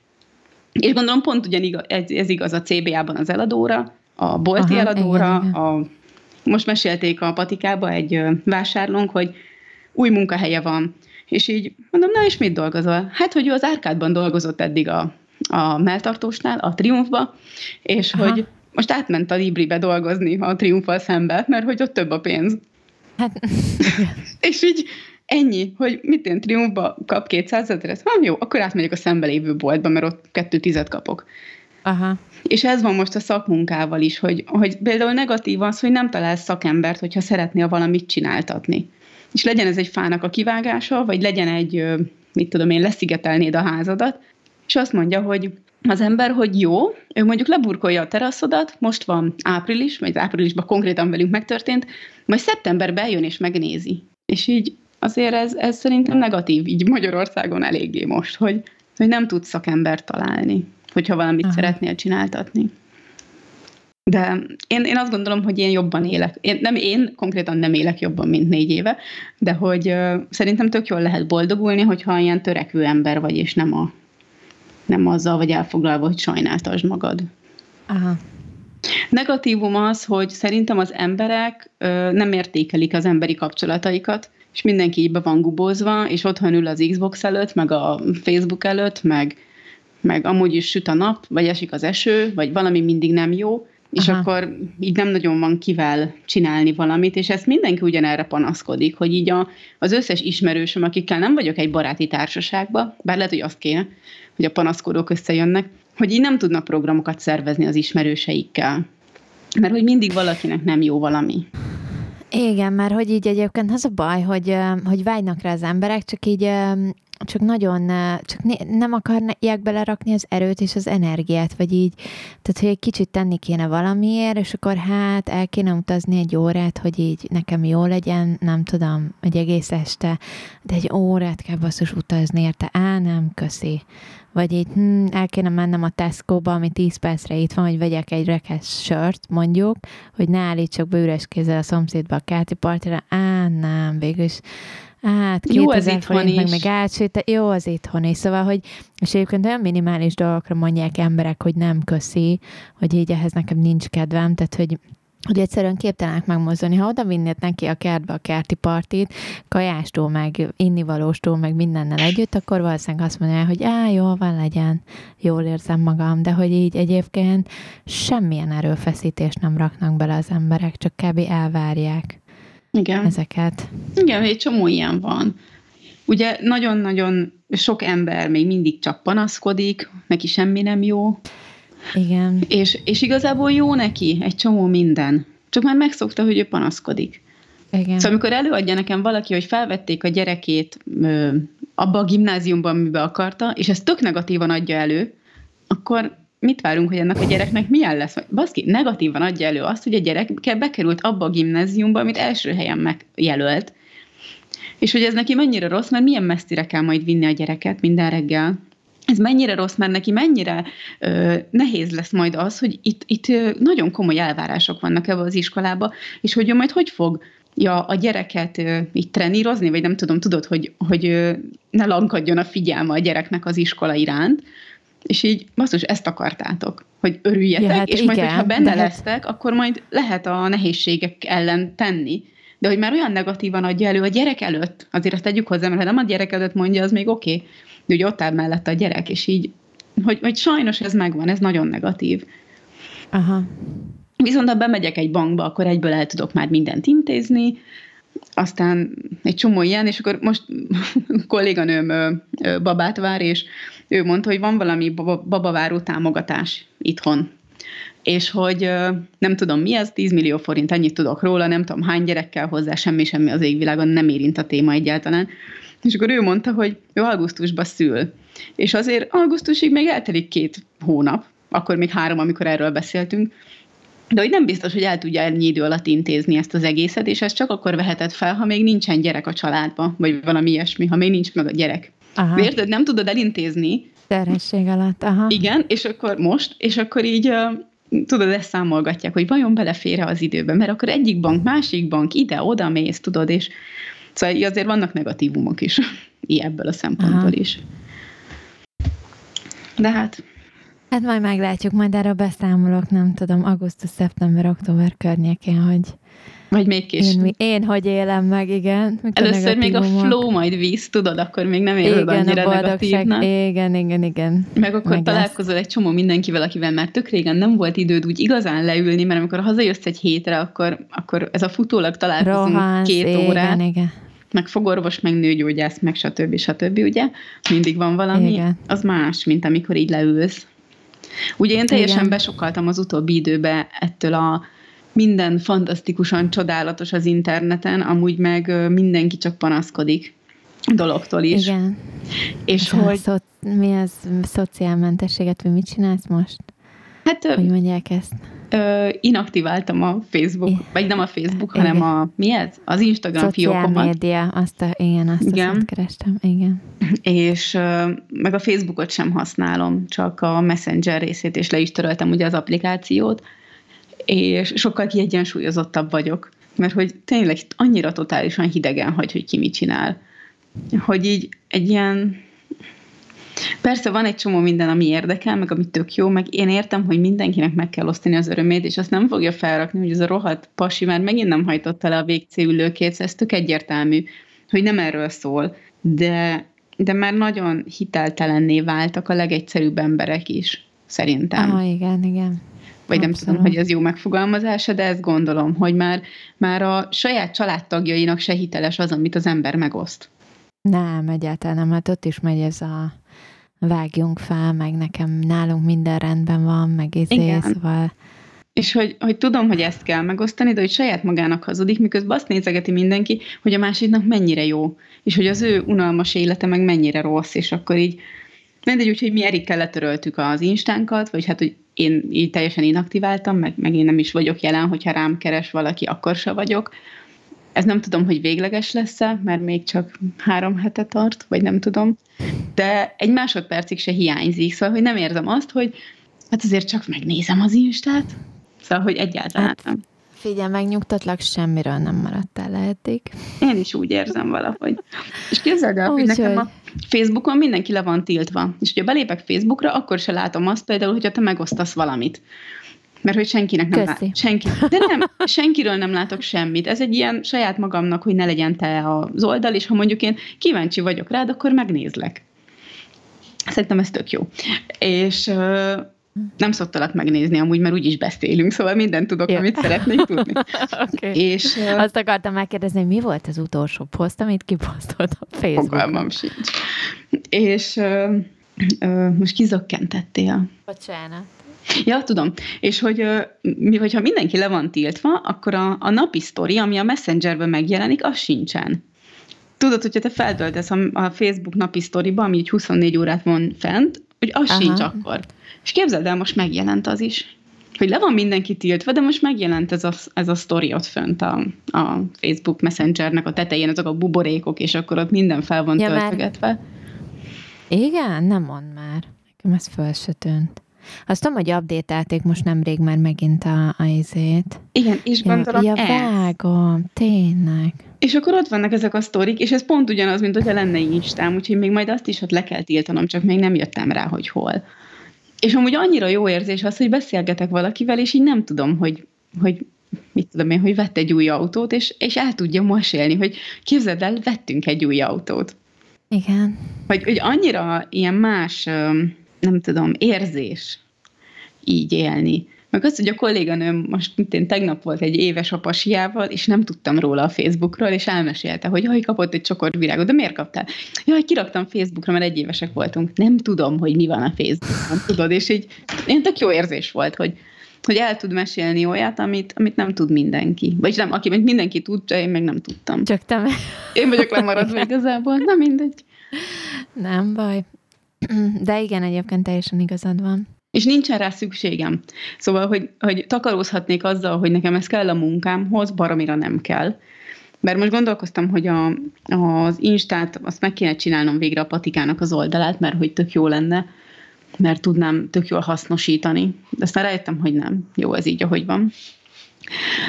És gondolom pont ugyan ez, ez igaz a cé bé á-ban az eladóra, a bolti aha, eladóra, igen, igen. A, most mesélték a patikába egy vásárlónk, hogy új munkahelye van. És így mondom, na és mit dolgozol? Hát, hogy ő az Árkádban dolgozott eddig a, a melltartósnál, a Triumfba, és aha. hogy most átment a Libribe dolgozni a Triumffal szembe, mert hogy ott több a pénz. Hát. És így ennyi, hogy mit én Triumfba kap kétszázezret? Van jó, akkor átmegyek a szembe lévő boltba, mert ott kettő tizet kapok. Aha. És ez van most a szakmunkával is, hogy, hogy például negatív az, hogy nem találsz szakembert, hogyha szeretnél valamit csináltatni. És legyen ez egy fának a kivágása, vagy legyen egy, mit tudom én, leszigetelnéd a házadat, és azt mondja, hogy az ember, hogy jó, ő mondjuk leburkolja a teraszodat, most van április, vagy áprilisban konkrétan velünk megtörtént, majd szeptemberben jön és megnézi. És így azért ez, ez szerintem negatív, így Magyarországon eléggé most, hogy, hogy nem tudsz szakembert találni, hogyha valamit aha. szeretnél csináltatni. De én, én azt gondolom, hogy én jobban élek. Én, nem én, konkrétan nem élek jobban, mint négy éve, de hogy uh, szerintem tök jól lehet boldogulni, hogyha ilyen törekvő ember vagy, és nem, a, nem azzal vagy elfoglalva, hogy sajnáltasd magad. Aha. Negatívum az, hogy szerintem az emberek uh, nem értékelik az emberi kapcsolataikat, és mindenki így be van gubózva, és otthon ül az Xbox előtt, meg a Facebook előtt, meg, meg amúgy is süt a nap, vagy esik az eső, vagy valami mindig nem jó, és aha. akkor így nem nagyon van kivel csinálni valamit, és ezt mindenki ugyanerre panaszkodik, hogy így a, az összes ismerősöm, akikkel nem vagyok egy baráti társaságba, bár lehet, hogy azt kéne, hogy a panaszkodók összejönnek, hogy így nem tudnak programokat szervezni az ismerőseikkel. Mert hogy mindig valakinek nem jó valami. Igen, mert hogy így egyébként az a baj, hogy, hogy vágynak rá az emberek, csak így... Csak nagyon, csak nem akarják belerakni az erőt és az energiát, vagy így, tehát hogy egy kicsit tenni kéne valamiért, és akkor hát el kéne utazni egy órát, hogy így nekem jó legyen, nem tudom, egy egész este, de egy órát kell basszus utazni érte, á, nem, köszi. Vagy így hm, el kéne mennem a Tesco-ba, ami tíz percre itt van, hogy vegyek egy rekesz sört, mondjuk, hogy ne állítsak be üres kézzel a szomszédba a kátipartjára, á, nem, végülis hát, jó, az itthon is. Meg még átsít, jó, az itthon is. Szóval, hogy és egyébként olyan minimális dolgokra mondják emberek, hogy nem köszi, hogy így ehhez nekem nincs kedvem, tehát, hogy, hogy egyszerűen képtelenek megmozdulni. Ha oda vinnéd neki a kertbe a kerti partit, kajástól, meg innivalóstól, meg mindennel együtt, akkor valószínűleg azt mondaná, hogy á, jól van, legyen, jól érzem magam, de hogy így egyébként semmilyen erőfeszítést nem raknak bele az emberek, csak kb. Elvárják. Igen. Ezeket. Igen, egy csomó ilyen van. Ugye nagyon-nagyon sok ember még mindig csak panaszkodik, neki semmi nem jó. Igen. És, és igazából jó neki egy csomó minden. Csak már megszokta, hogy ő panaszkodik. Igen. Szóval amikor előadja nekem valaki, hogy felvették a gyerekét ö, abba a gimnáziumban, mibe akarta, és ez tök negatívan adja elő, akkor... Mit várunk, hogy ennek a gyereknek milyen lesz? Baszki, negatívan adja elő azt, hogy a gyerek bekerült abba a gimnáziumba, amit első helyen megjelölt. És hogy ez neki mennyire rossz, mert milyen messzire kell majd vinni a gyereket minden reggel. ez mennyire rossz, mert neki mennyire ö, nehéz lesz majd az, hogy itt, itt nagyon komoly elvárások vannak ebbe az iskolába, és hogy ő majd hogy fog ja, a gyereket ö, így trenírozni, vagy nem tudom, tudod, hogy, hogy ö, ne lankadjon a figyelme a gyereknek az iskola iránt, és így basszus, ezt akartátok, hogy örüljetek, ja, hát és igen, majd, hogyha benne lesztek, akkor majd lehet a nehézségek ellen tenni. De hogy már olyan negatívan adja elő a gyerek előtt, azért azt tegyük hozzá, mert ha nem a gyerek előtt mondja, az még oké, okay. De ugye ott áll mellett a gyerek, és így, hogy, hogy sajnos ez megvan, ez nagyon negatív. Aha. Viszont ha bemegyek egy bankba, akkor egyből el tudok már mindent intézni, aztán egy csomó ilyen, és akkor most kolléganőm babát vár, és ő mondta, hogy van valami babaváró támogatás itthon. És hogy nem tudom mi ez, tíz millió forint, ennyit tudok róla, nem tudom hány gyerekkel hozzá, semmi-semmi az égvilágon nem érint a téma egyáltalán. És akkor ő mondta, hogy ő augusztusban szül. És azért augusztusig még eltelik két hónap, akkor még három, amikor erről beszéltünk, de hogy nem biztos, hogy el tudja ennyi idő alatt intézni ezt az egészet, és ezt csak akkor veheted fel, ha még nincsen gyerek a családban, vagy valami ilyesmi, ha még nincs meg a gyerek. Aha. Érted? Nem tudod elintézni. Terhesség alatt, aha. Igen, és akkor most, és akkor így... tudod, ezt számolgatják, hogy vajon belefér-e az időben, mert akkor egyik bank, másik bank, ide-oda mész, tudod, és szóval azért vannak negatívumok is, ebből a szempontból aha. is. De hát... Hát majd meglátjuk, majd erről beszámolok, nem tudom, augusztus, szeptember, október környékén, hogy... Vagy még később. Én, én hogy élem meg, igen. Először még a flow majd víz, tudod, akkor még nem éled annyira negatívnak. Igen, igen, igen. Meg akkor meg találkozol lesz. Egy csomó mindenkivel, akivel már tök régen nem volt időd úgy igazán leülni, mert amikor hazajössz egy hétre, akkor, akkor ez a futólag találkozunk Rohansz, két igen, órát. Igen. Meg fogorvos, meg nőgyógyász, meg stb. Stb. Ugye? Mindig van valami. Igen. Az más, mint amikor így leülsz. Ugye én teljesen igen. besokaltam az utóbbi időben ettől a minden fantasztikusan csodálatos az interneten, amúgy meg mindenki csak panaszkodik dologtól is. Igen. És ez hogy... Szo- mi az szociálmentességet, vagy mit csinálsz most? Hát... Hogy mondják ezt? Ö, inaktiváltam a Facebook, I- vagy nem a Facebook, igen. hanem a... Mi ez? Az Instagram fiókomat. Szociál média, azt a... Igen, azt igen. a szót kerestem. Igen. És ö, meg a Facebookot sem használom, csak a Messenger részét, és le is töröltem ugye az applikációt. És sokkal kiegyensúlyozottabb vagyok, mert hogy tényleg annyira totálisan hidegen hagy, hogy ki mit csinál. Hogy így egy ilyen... Persze van egy csomó minden, ami érdekel, meg ami tök jó, meg én értem, hogy mindenkinek meg kell osztani az örömét, és azt nem fogja felrakni, hogy ez a rohadt pasi már megint nem hajtotta le a végcé ülőkét, ez tök egyértelmű, hogy nem erről szól, de, de már nagyon hiteltelenné váltak a legegyszerűbb emberek is, szerintem. Ah, igen, igen. Vagy nem abszolút. Tudom, hogy ez jó megfogalmazása, de ezt gondolom, hogy már, már a saját családtagjainak se hiteles az, amit az ember megoszt. Nem, egyáltalán nem. Hát ott is megy ez a vágjunk fel, meg nekem nálunk minden rendben van, meg izé, szóval... És hogy, hogy tudom, hogy ezt kell megosztani, de hogy saját magának hazudik, miközben azt nézegeti mindenki, hogy a másiknak mennyire jó, és hogy az ő unalmas élete meg mennyire rossz, és akkor így... Mindegy, úgyhogy mi Erikkel letöröltük az instánkat, vagy hát, hogy én így teljesen inaktiváltam, meg, meg én nem is vagyok jelen, hogyha rám keres valaki, akkor se vagyok. Ez nem tudom, hogy végleges lesz-e, mert még csak három hete tart, vagy nem tudom. De egy másodpercig se hiányzik, szóval, hogy nem érzem azt, hogy hát azért csak megnézem az instát. Szóval, hogy egyáltalán hát, nem. Figyelj, megnyugtatlak, semmiről nem maradtál le eddig. Én is úgy érzem valahogy. És képzeld el, hogy nekem a Facebookon mindenki le van tiltva. És hogyha belépek Facebookra, akkor se látom azt például, hogyha te megosztasz valamit. Mert hogy senkinek nem látom. Senki. De nem, senkiről nem látok semmit. Ez egy ilyen saját magamnak, hogy ne legyen te az oldal, és ha mondjuk én kíváncsi vagyok rád, akkor megnézlek. Szerintem ez tök jó. És... Nem szoktalak megnézni amúgy, mert úgyis beszélünk, szóval mindent tudok, yeah. amit szeretnék tudni. Okay. És, azt akartam megkérdezni, hogy mi volt az utolsó poszt, amit kiposztolt a Facebookon? Fogalmam sincs. És uh, uh, most kizökkentettél. Bocsánat. Ja, tudom. És hogy uh, mi, hogyha mindenki le van tiltva, akkor a, a napi sztori, ami a Messengerben megjelenik, az sincsen. Tudod, hogyha te feltöltesz a, a Facebook napi sztoriba, ami így huszonnégy órát van fent, hogy az aha. sincs akkor. És képzeld el, most megjelent az is. Hogy le van mindenki tiltva, de most megjelent ez a, ez a sztori ott fönt a, a Facebook Messengernek a tetején, azok a buborékok, és akkor ott minden fel van ja, töltögetve. Igen? Nem mondd már. Nekem ez föl se tűnt. Azt tudom, hogy update-elték most nemrég már megint a, a izét. Igen, és gondolom ja, ja, vágom, tényleg. És akkor ott vannak ezek a sztorik, és ez pont ugyanaz, mint hogyha lenne Instám, úgyhogy még majd azt is ott le kell tiltanom, csak még nem jöttem rá, hogy hol. És amúgy annyira jó érzés az, hogy beszélgetek valakivel, és így nem tudom, hogy, hogy mit tudom én, hogy vett egy új autót, és, és el tudja mesélni, hogy képzeld el, vettünk egy új autót. Igen. Hogy, hogy annyira ilyen más, nem tudom, érzés így élni. Meg az, hogy a kolléganőm most mint tegnap volt egy éves apasiával, és nem tudtam róla a Facebookról, és elmesélte, hogy jaj, kapott egy csokorvirágot, de miért kaptál? Jaj, kiraktam Facebookra, mert egy évesek voltunk. Nem tudom, hogy mi van a Facebookon, tudod, és így én tök jó érzés volt, hogy, hogy el tud mesélni olyat, amit, amit nem tud mindenki. Vagy nem, aki mindenki tudja, én meg nem tudtam. Csak te meg. Én vagyok lemaradva igazából, na mindegy. Nem baj. De igen, egyébként teljesen igazad van. És nincsen rá szükségem. Szóval, hogy, hogy takarózhatnék azzal, hogy nekem ez kell a munkámhoz, baromira nem kell. Mert most gondolkoztam, hogy a, az Instát, azt meg kéne csinálnom végre a Patikának az oldalát, mert hogy tök jó lenne, mert tudnám tök jól hasznosítani. De aztán rájöttem, hogy nem. Jó, ez így, ahogy van.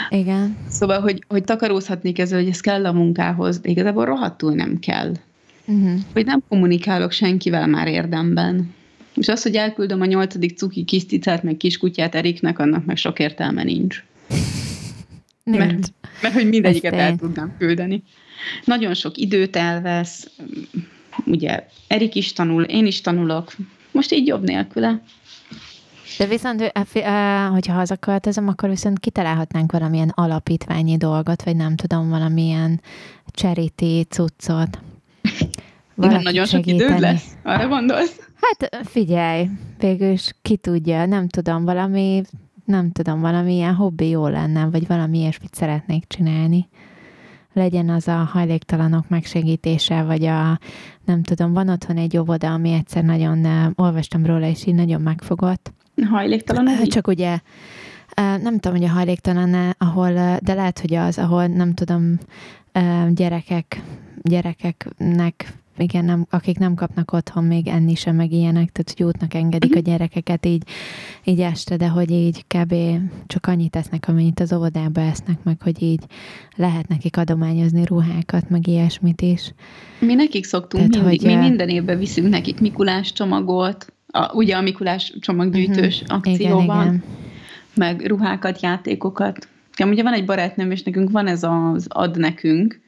Igen. Szóval, hogy, hogy takarózhatnék ezzel, hogy ez kell a munkához, de igazából rohadtul nem kell. Uh-huh. Hogy nem kommunikálok senkivel már érdemben. És az, hogy elküldöm a nyolcadik cuki kis cicát, meg kiskutyát Eriknek, annak meg sok értelme nincs. nincs. Mert, mert hogy mindegyiket el tudnám küldeni. Nagyon sok időt elvesz, ugye Erik is tanul, én is tanulok, most így jobb nélküle. De viszont, hogyha hazaköltözöm, akkor viszont kitalálhatnánk valamilyen alapítványi dolgot, vagy nem tudom, valamilyen charity cuccot. Nem nagyon sok időd lesz? Arra gondolsz? Hát figyelj, végül is ki tudja, nem tudom, valami, nem tudom, valamilyen hobbi jó lenne, vagy valami ilyesmit szeretnék csinálni. Legyen az a hajléktalanok megsegítése, vagy a, nem tudom, van otthon egy óvoda, ami egyszer nagyon, olvastam róla, és így nagyon megfogott. Hajléktalanok? Csak ugye, nem tudom, hogy a hajléktalan, ahol, de lehet, hogy az, ahol, nem tudom, gyerekek, gyerekeknek, igen, nem, akik nem kapnak otthon még enni sem, meg ilyenek, tehát hogy útnak engedik a gyerekeket így, így este, de hogy így kb. Csak annyit esznek, amennyit az óvodába esznek, meg hogy így lehet nekik adományozni ruhákat, meg ilyesmit is. Mi nekik szoktunk tehát, mindig, hogy, mi minden évben viszünk nekik Mikulás csomagot, a, ugye a Mikulás csomaggyűjtős uh-huh, akcióban, igen, igen. Meg ruhákat, játékokat. Ja, ugye van egy barátnőm, és nekünk van ez az ad nekünk,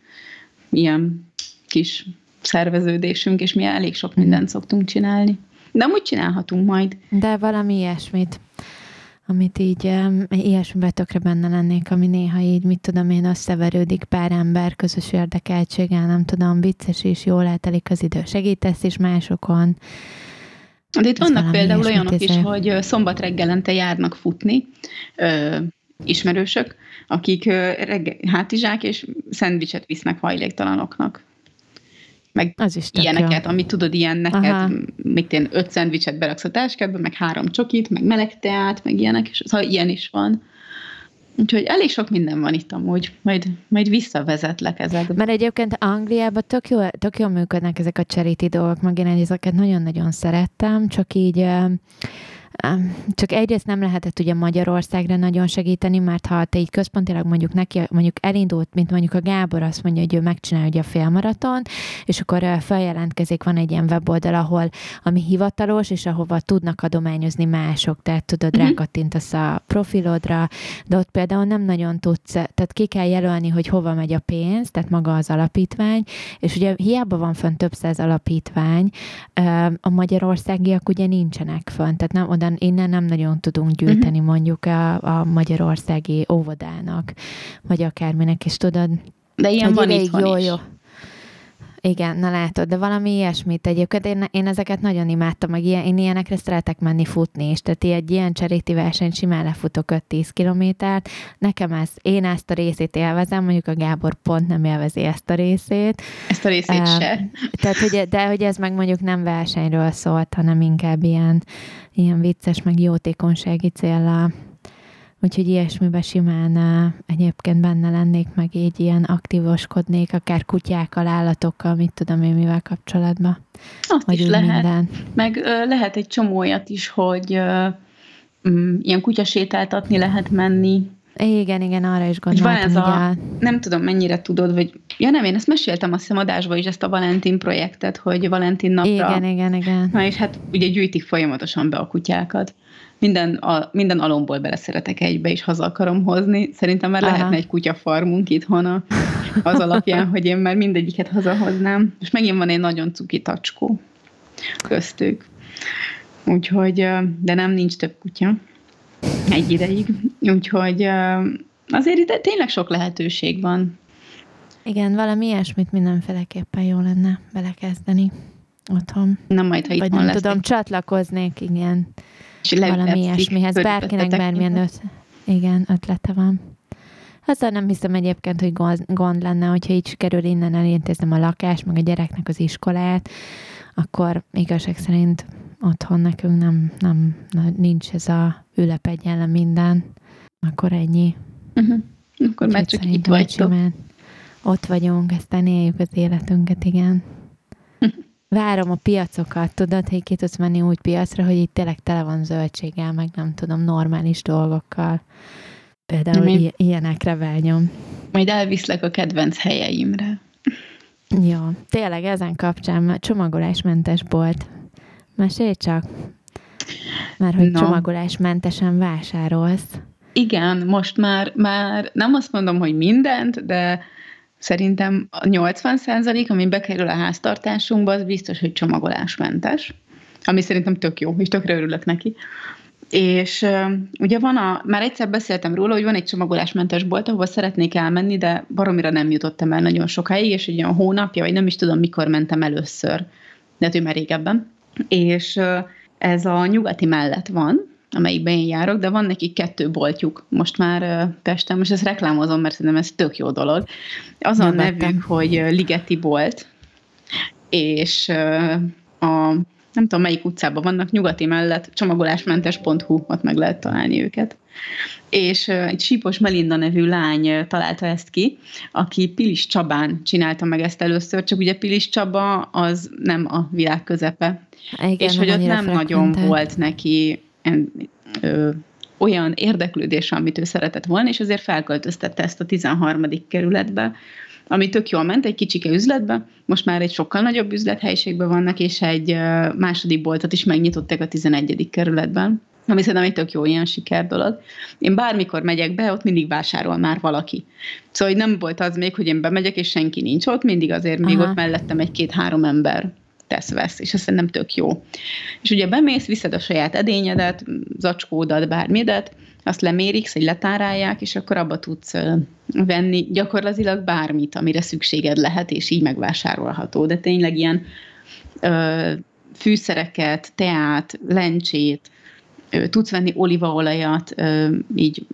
ilyen kis szerveződésünk, és mi elég sok mindent szoktunk csinálni. De amúgy csinálhatunk majd. De valami ilyesmit, amit így, ilyesmiben tökre benne lennék, ami néha így, mit tudom én, összeverődik pár ember, közös érdekeltséggel, nem tudom, vicces is, jól eltelik az idő, segítesz is másokon. De itt ez vannak például olyanok is, hogy szombat reggelente járnak futni, ö, ismerősök, akik reggel, hátizsák és szendvicset visznek hajléktalanoknak. Meg ilyeneket, jó. Amit tudod, ilyen neked, aha. Még tényleg öt szendvicset beraksz a táskádba, meg három csokit, meg meleg teát, meg ilyenek, és szóval ilyen is van. Úgyhogy elég sok minden van itt amúgy, majd, majd visszavezetlek ezekbe. Mert egyébként Angliában tök jó, tök jó működnek ezek a charity dolgok, meg én ezeket nagyon-nagyon szerettem, csak így... Csak egyrészt nem lehetett ugye Magyarországra nagyon segíteni, mert ha te így központilag mondjuk neki, mondjuk elindult, mint mondjuk a Gábor azt mondja, hogy ő megcsinálja ugye a félmaraton, és akkor feljelentkezik, van egy ilyen weboldal, ahol ami hivatalos, és ahova tudnak adományozni mások, tehát tudod, mm-hmm. rákattintasz a profilodra, de ott például nem nagyon tudsz, tehát ki kell jelölni, hogy hova megy a pénz, tehát maga az alapítvány, és ugye hiába van fönn több száz alapítvány, a magyarországiak ugye nincsenek fönn, tehát nem oda innen nem nagyon tudunk gyűjteni uh-huh. mondjuk a, a magyarországi óvodának, vagy akárminek is, tudod. De ilyen van itthon jó, is. Jó. Igen, na látod, de valami ilyesmit egyébként. Én, én ezeket nagyon imádtam, meg ilyen, én ilyenekre szeretek menni futni is. Tehát egy ilyen charity versenyt simán lefutok öt-tíz kilométert. Nekem ez, én ezt a részét élvezem, mondjuk a Gábor pont nem élvezi ezt a részét. Ezt a részét uh, se. Tehát, hogy, de hogy ez meg mondjuk nem versenyről szólt, hanem inkább ilyen, ilyen vicces, meg jótékonysági céllal Úgyhogy ilyesmiben simán egyébként benne lennék, meg így ilyen aktívoskodnék, akár kutyákkal, állatokkal, mit tudom én, mivel kapcsolatban. Azt vagy is lehet. Minden. Meg ö, lehet egy csomó olyat is, hogy ö, m- ilyen kutyasétáltatni lehet menni. Igen, igen, arra is gondoltam. És van ez a, nem tudom, mennyire tudod, vagy... Ja nem, én ezt meséltem a adásba is, ezt a Valentin projektet, hogy Valentin napra... Igen, igen, igen. Na és hát ugye gyűjtik folyamatosan be a kutyákat. Minden, a, minden alomból beleszeretek egybe, és haza akarom hozni. Szerintem már Aha. lehetne egy kutyafarmunk itthon a, az alapján, hogy én már mindegyiket hazahoznám. És megint van egy nagyon cuki tacskó köztük. Úgyhogy, de nem, nincs több kutya. Egy ideig. Úgyhogy azért ide tényleg sok lehetőség van. Igen, valami ilyesmit mindenféleképpen jó lenne belekezdeni otthon. Na majd, ha itthon vagy nem lesznek. Tudom, csatlakoznék, igen. Valami ilyesmihez. Bárkinek bármilyen öt, igen, ötlete van. Azzal nem hiszem egyébként, hogy gond lenne, hogyha így sikerül innen elintéznem a lakást, meg a gyereknek az iskolát, akkor igazság szerint otthon nekünk nem, nem, nincs ez a ülepedjen le minden. Akkor ennyi. Uh-huh. Akkor úgy már csak itt vagytok. Ott vagyunk, aztán éljük az életünket, igen. Várom a piacokat, tudod, hogy ki tudsz menni úgy piacra, hogy itt tényleg tele van zöldséggel, meg nem tudom, normális dolgokkal. Például mi? Ilyenekre vágyom. Majd elviszlek a kedvenc helyeimre. Jó, tényleg ezen kapcsán csomagolásmentes bolt. Mesélj csak, mert hogy no. csomagolásmentesen vásárolsz. Igen, most már, már nem azt mondom, hogy mindent, de szerintem a nyolcvan százalék, ami bekerül a háztartásunkba, az biztos, hogy csomagolásmentes, ami szerintem tök jó, és tökre örülök neki. És uh, ugye van a, már egyszer beszéltem róla, hogy van egy csomagolásmentes bolt, ahova szeretnék elmenni, de baromira nem jutottam el nagyon sokáig, és egy olyan hónapja, vagy nem is tudom, mikor mentem először, de hát ő már régebben. És uh, ez a nyugati mellett van, amelyikben én járok, de van nekik kettő boltjuk most már Pesten, most ezt reklámozom, mert szerintem ez tök jó dolog. Az a nevük, hogy Ligeti Bolt, és a, nem tudom, melyik utcában vannak, nyugati mellett, csomagolásmentes pont hú, ott meg lehet találni őket. És egy Sipos Melinda nevű lány találta ezt ki, aki Pilis Csabán csinálta meg ezt először, csak ugye Pilis Csaba az nem a világ közepe. Igen, és hogy ott nem nagyon volt neki Ö, olyan érdeklődés, amit ő szeretett volna, és azért felköltöztette ezt a tizenharmadik kerületbe, ami tök jól ment, egy kicsike üzletbe, most már egy sokkal nagyobb üzlethelyiségben vannak, és egy ö, második boltot is megnyitották a tizenegyedik kerületben, ami szerintem egy tök jó ilyen siker dolog. Én bármikor megyek be, ott mindig vásárol már valaki. Szóval nem volt az még, hogy én bemegyek, és senki nincs ott, mindig azért még Aha. ott mellettem egy-két-három ember tesz-vesz, és azt szerintem tök jó. És ugye bemész, viszed a saját edényedet, zacskódat, bármidet, azt lemérik, hogy letárálják, és akkor abba tudsz venni gyakorlatilag bármit, amire szükséged lehet, és így megvásárolható. De tényleg ilyen ö, fűszereket, teát, lencsét, ö, tudsz venni olívaolajat, ö, így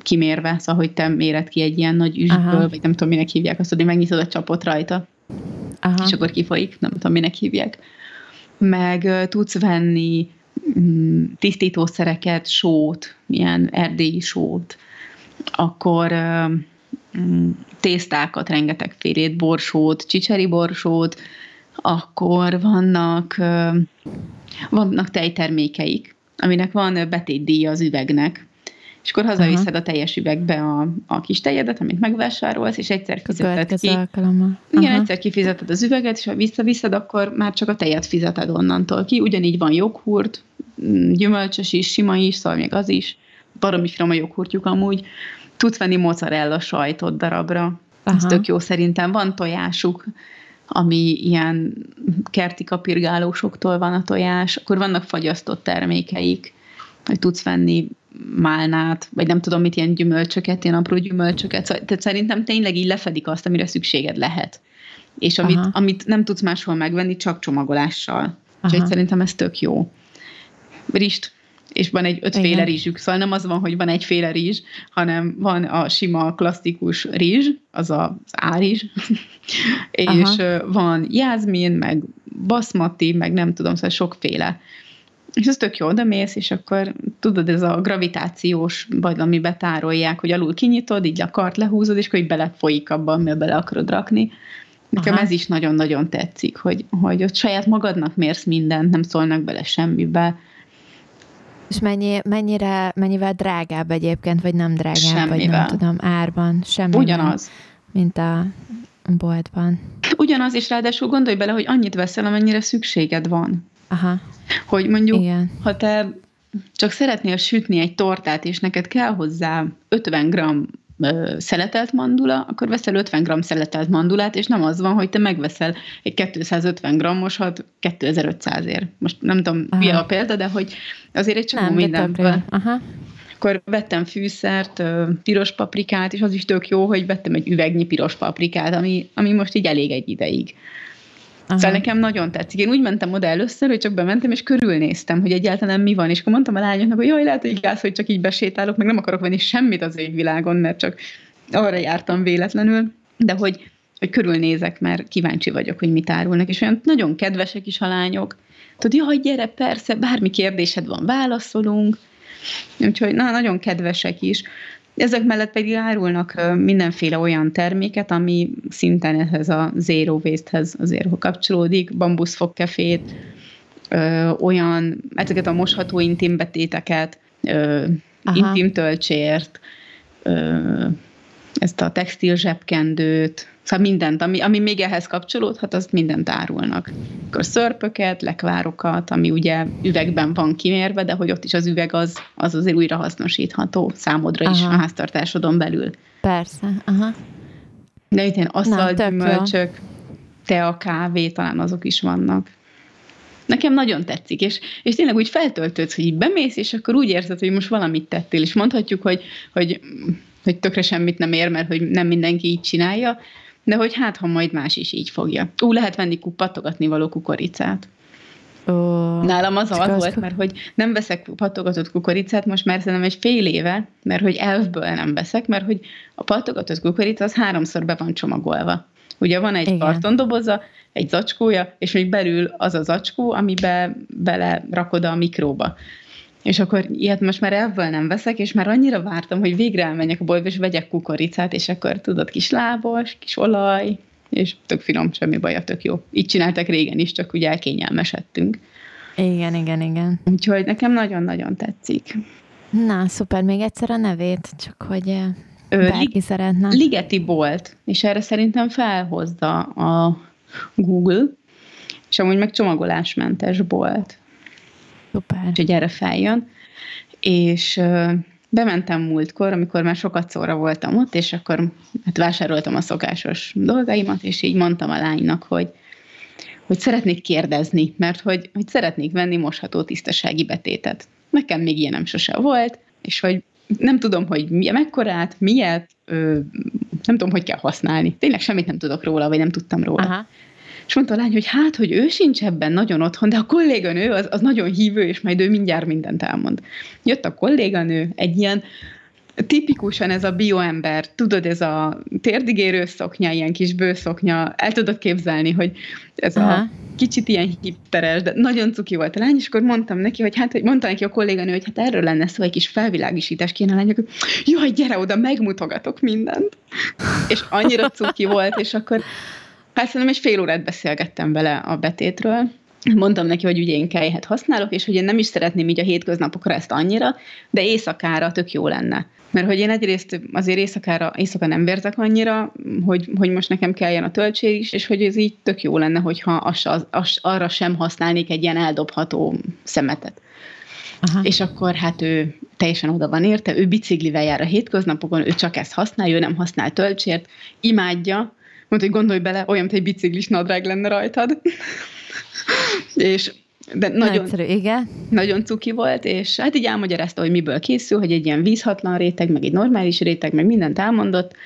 kimérve, szóval, hogy te méred ki egy ilyen nagy üstből, Aha. vagy nem tudom, minek hívják azt, hogy megnyitod a csapot rajta. Aha. És akkor kifolyik, nem tudom, minek hívják. Meg uh, tudsz venni mm, tisztítószereket, sót, ilyen erdélyi sót, akkor uh, mm, tésztákat, rengeteg félét, borsót, csicseri borsót, akkor vannak, uh, vannak tejtermékeik, aminek van betétdíja az üvegnek. És akkor hazaviszed a teljes üvegbe a, a kis tejedet, amit megvásárolsz, és egyszer fizeted ki. Igen, egyszer kifizeted az üveget, és ha visszaviszed, akkor már csak a tejet fizeted onnantól ki. Ugyanígy van joghurt, gyümölcsös is, sima is, szóval még az is. Baromi finom a joghurtjuk amúgy. Tudsz venni mozzarella sajtot darabra. Aha. Ez tök jó szerintem. Van tojásuk, ami ilyen kerti kapirgálósoktól van a tojás. Akkor vannak fagyasztott termékeik, hogy tudsz venni málnát, vagy nem tudom mit, ilyen gyümölcsöket, ilyen apró gyümölcsöket. Tehát szerintem tényleg így lefedik azt, amire szükséged lehet. És amit, amit nem tudsz máshol megvenni, csak csomagolással. Úgyhogy szerintem ez tök jó. Rist. És van egy ötféle Igen. rizsük. Szóval nem az van, hogy van egyféle rizs, hanem van a sima, klasszikus rizs, az az árizs, és van jászmin, meg baszmati, meg nem tudom, szóval sokféle. És ez tök jó, oda mész, és akkor tudod, ez a gravitációs baj, amibe tárolják, hogy alul kinyitod, így a kart lehúzod, és akkor így belefolyik abba, amivel bele akarod rakni. Nekem Aha. ez is nagyon-nagyon tetszik, hogy, hogy ott saját magadnak mérsz mindent, nem szólnak bele semmibe. És mennyi, mennyire, mennyivel drágább egyébként, vagy nem drágább, semmivel. Vagy nem tudom, árban, semmivel. Ugyanaz. Mint a boltban. Ugyanaz, és ráadásul gondolj bele, hogy annyit veszel, amennyire szükséged van. Aha. Hogy mondjuk, igen. ha te csak szeretnél sütni egy tortát, és neked kell hozzá ötven gramm szeletelt mandula, akkor veszel ötven gramm szeletelt mandulát, és nem az van, hogy te megveszel egy kétszázötven grammosat kétezer-ötszázért. Most nem tudom, mi a példa, de hogy azért egy csomó mindenben. Akkor vettem fűszert, piros paprikát, és az is tök jó, hogy vettem egy üvegnyi piros paprikát, ami, ami most így elég egy ideig. Aha. Szóval nekem nagyon tetszik. Én úgy mentem oda először, hogy csak bementem, és körülnéztem, hogy egyáltalán mi van. És akkor mondtam a lányoknak, hogy jaj, lehet, hogy gáz, hogy csak így besétálok, meg nem akarok venni semmit az égvilágon, mert csak arra jártam véletlenül. De hogy, hogy körülnézek, mert kíváncsi vagyok, hogy mit árulnak. És olyan nagyon kedvesek is a lányok. Tudod, jaj, gyere, persze, bármi kérdésed van, válaszolunk. Úgyhogy na, nagyon kedvesek is. Ezek mellett pedig árulnak mindenféle olyan terméket, ami szinten ehhez a zero waste-hez azért kapcsolódik, bambuszfogkefét, ö, olyan, ezeket a mosható intim betéteket, ö, intim tölcsért, ö, ezt a textil zsebkendőt, szóval mindent, ami, ami még ehhez kapcsolódhat, azt mindent árulnak. Akkor szörpöket, lekvárokat, ami ugye üvegben van kimérve, de hogy ott is az üveg az, az azért újra hasznosítható számodra aha. is a háztartásodon belül. Persze, aha. De itt ilyen aszalgyümölcsök, tea, kávé, talán azok is vannak. Nekem nagyon tetszik, és, és tényleg úgy feltöltődsz, hogy így bemész, és akkor úgy érzed, hogy most valamit tettél, és mondhatjuk, hogy, hogy, hogy tökre semmit nem ér, mert hogy nem mindenki így csinálja, de hogy hát, ha majd más is így fogja. Ú, lehet venni pattogatni való kukoricát. Oh, nálam az az volt, mert hogy nem veszek pattogatott kukoricát, most már szerintem egy fél éve, mert hogy elfből nem veszek, mert hogy a pattogatott kukorica az háromszor be van csomagolva. Ugye van egy kartondoboza, egy zacskója, és még belül az a zacskó, amiben bele rakod a mikróba. És akkor ilyet most már ebből nem veszek, és már annyira vártam, hogy végre elmenjek a boltba, és vegyek kukoricát, és akkor tudod, kis lábas, kis olaj, és tök finom, semmi baja, tök jó. Így csináltak régen is, csak ugye elkényelmesedtünk. Igen, igen, igen. Úgyhogy nekem nagyon-nagyon tetszik. Na, szuper, még egyszer a nevét, csak hogy bárki szeretne. Ligeti Bolt, és erre szerintem felhozza a Google, és amúgy meg csomagolásmentes bolt. Szuper. Úgyhogy erre feljön. És ö, bementem múltkor, amikor már sokat szóra voltam ott, és akkor hát vásároltam a szokásos dolgaimat, és így mondtam a lánynak, hogy, hogy szeretnék kérdezni, mert hogy, hogy szeretnék venni mosható tisztasági betétet. Nekem még ilyen nem sose volt, és hogy nem tudom, hogy mi, mekkorát, miért, ö, nem tudom, hogy kell használni. Tényleg semmit nem tudok róla, vagy nem tudtam róla. Aha. És mondta a lány, hogy hát, hogy ő sincs ebben nagyon otthon, de a kolléganő az, az nagyon hívő, és majd ő mindjárt mindent elmond. Jött a kolléganő, egy ilyen tipikusan ez a bioember, tudod, ez a térdigérő szoknya, ilyen kis bőszoknya, el tudod képzelni, hogy ez aha. a kicsit ilyen hipteres, de nagyon cuki volt a lány, és akkor mondtam neki, hogy hát, hogy mondta neki a kolléganő, hogy hát erről lenne szó, egy kis felvilágosítás kéne a lányok, hogy jaj, gyere oda, megmutogatok mindent. És annyira cuki volt, és akkor hát szerintem egy fél órát beszélgettem vele a betétről. Mondtam neki, hogy ugye én kejhet használok, és hogy én nem is szeretném így a hétköznapokra ezt annyira, de éjszakára tök jó lenne. Mert hogy én egyrészt azért éjszakára, éjszaka nem vérzek annyira, hogy, hogy most nekem kelljen a töltség is, és hogy ez így tök jó lenne, hogyha az, az, az, arra sem használnék egy ilyen eldobható szemetet. Aha. És akkor hát ő teljesen oda van érte, ő biciklivel jár a hétköznapokon, ő csak ezt használja, ő nem használ töltsért, imádja. Mondta, hogy gondolj bele, olyan, mint egy biciklis nadrág lenne rajtad. És de nagyon, egyszerű, nagyon cuki volt, és hát így elmagyarázta, hogy miből készül, hogy egy ilyen vízhatlan réteg, meg egy normális réteg, meg mindent elmondott.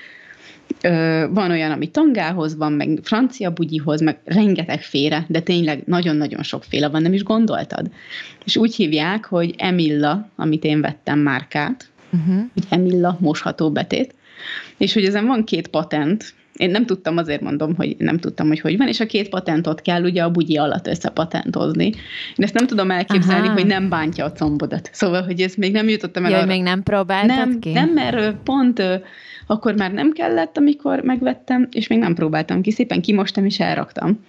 Ö, van olyan, ami tangához van, meg francia bugyihoz, meg rengeteg féle, de tényleg nagyon-nagyon sokféle van, nem is gondoltad. És úgy hívják, hogy Emilla, amit én vettem márkát, uh-huh. hogy Emilla mosható betét, és hogy ezen van két patent, én nem tudtam, azért mondom, hogy nem tudtam, hogy hogy van, és a két patentot kell ugye a bugyi alatt összepatentozni. Én ezt nem tudom elképzelni, aha. hogy nem bántja a combodat. Szóval, hogy ezt még nem jutottam el. Jaj, arra. Még nem próbáltad nem, ki? Nem, mert pont akkor már nem kellett, amikor megvettem, és még nem próbáltam ki. Szépen kimostam és elraktam.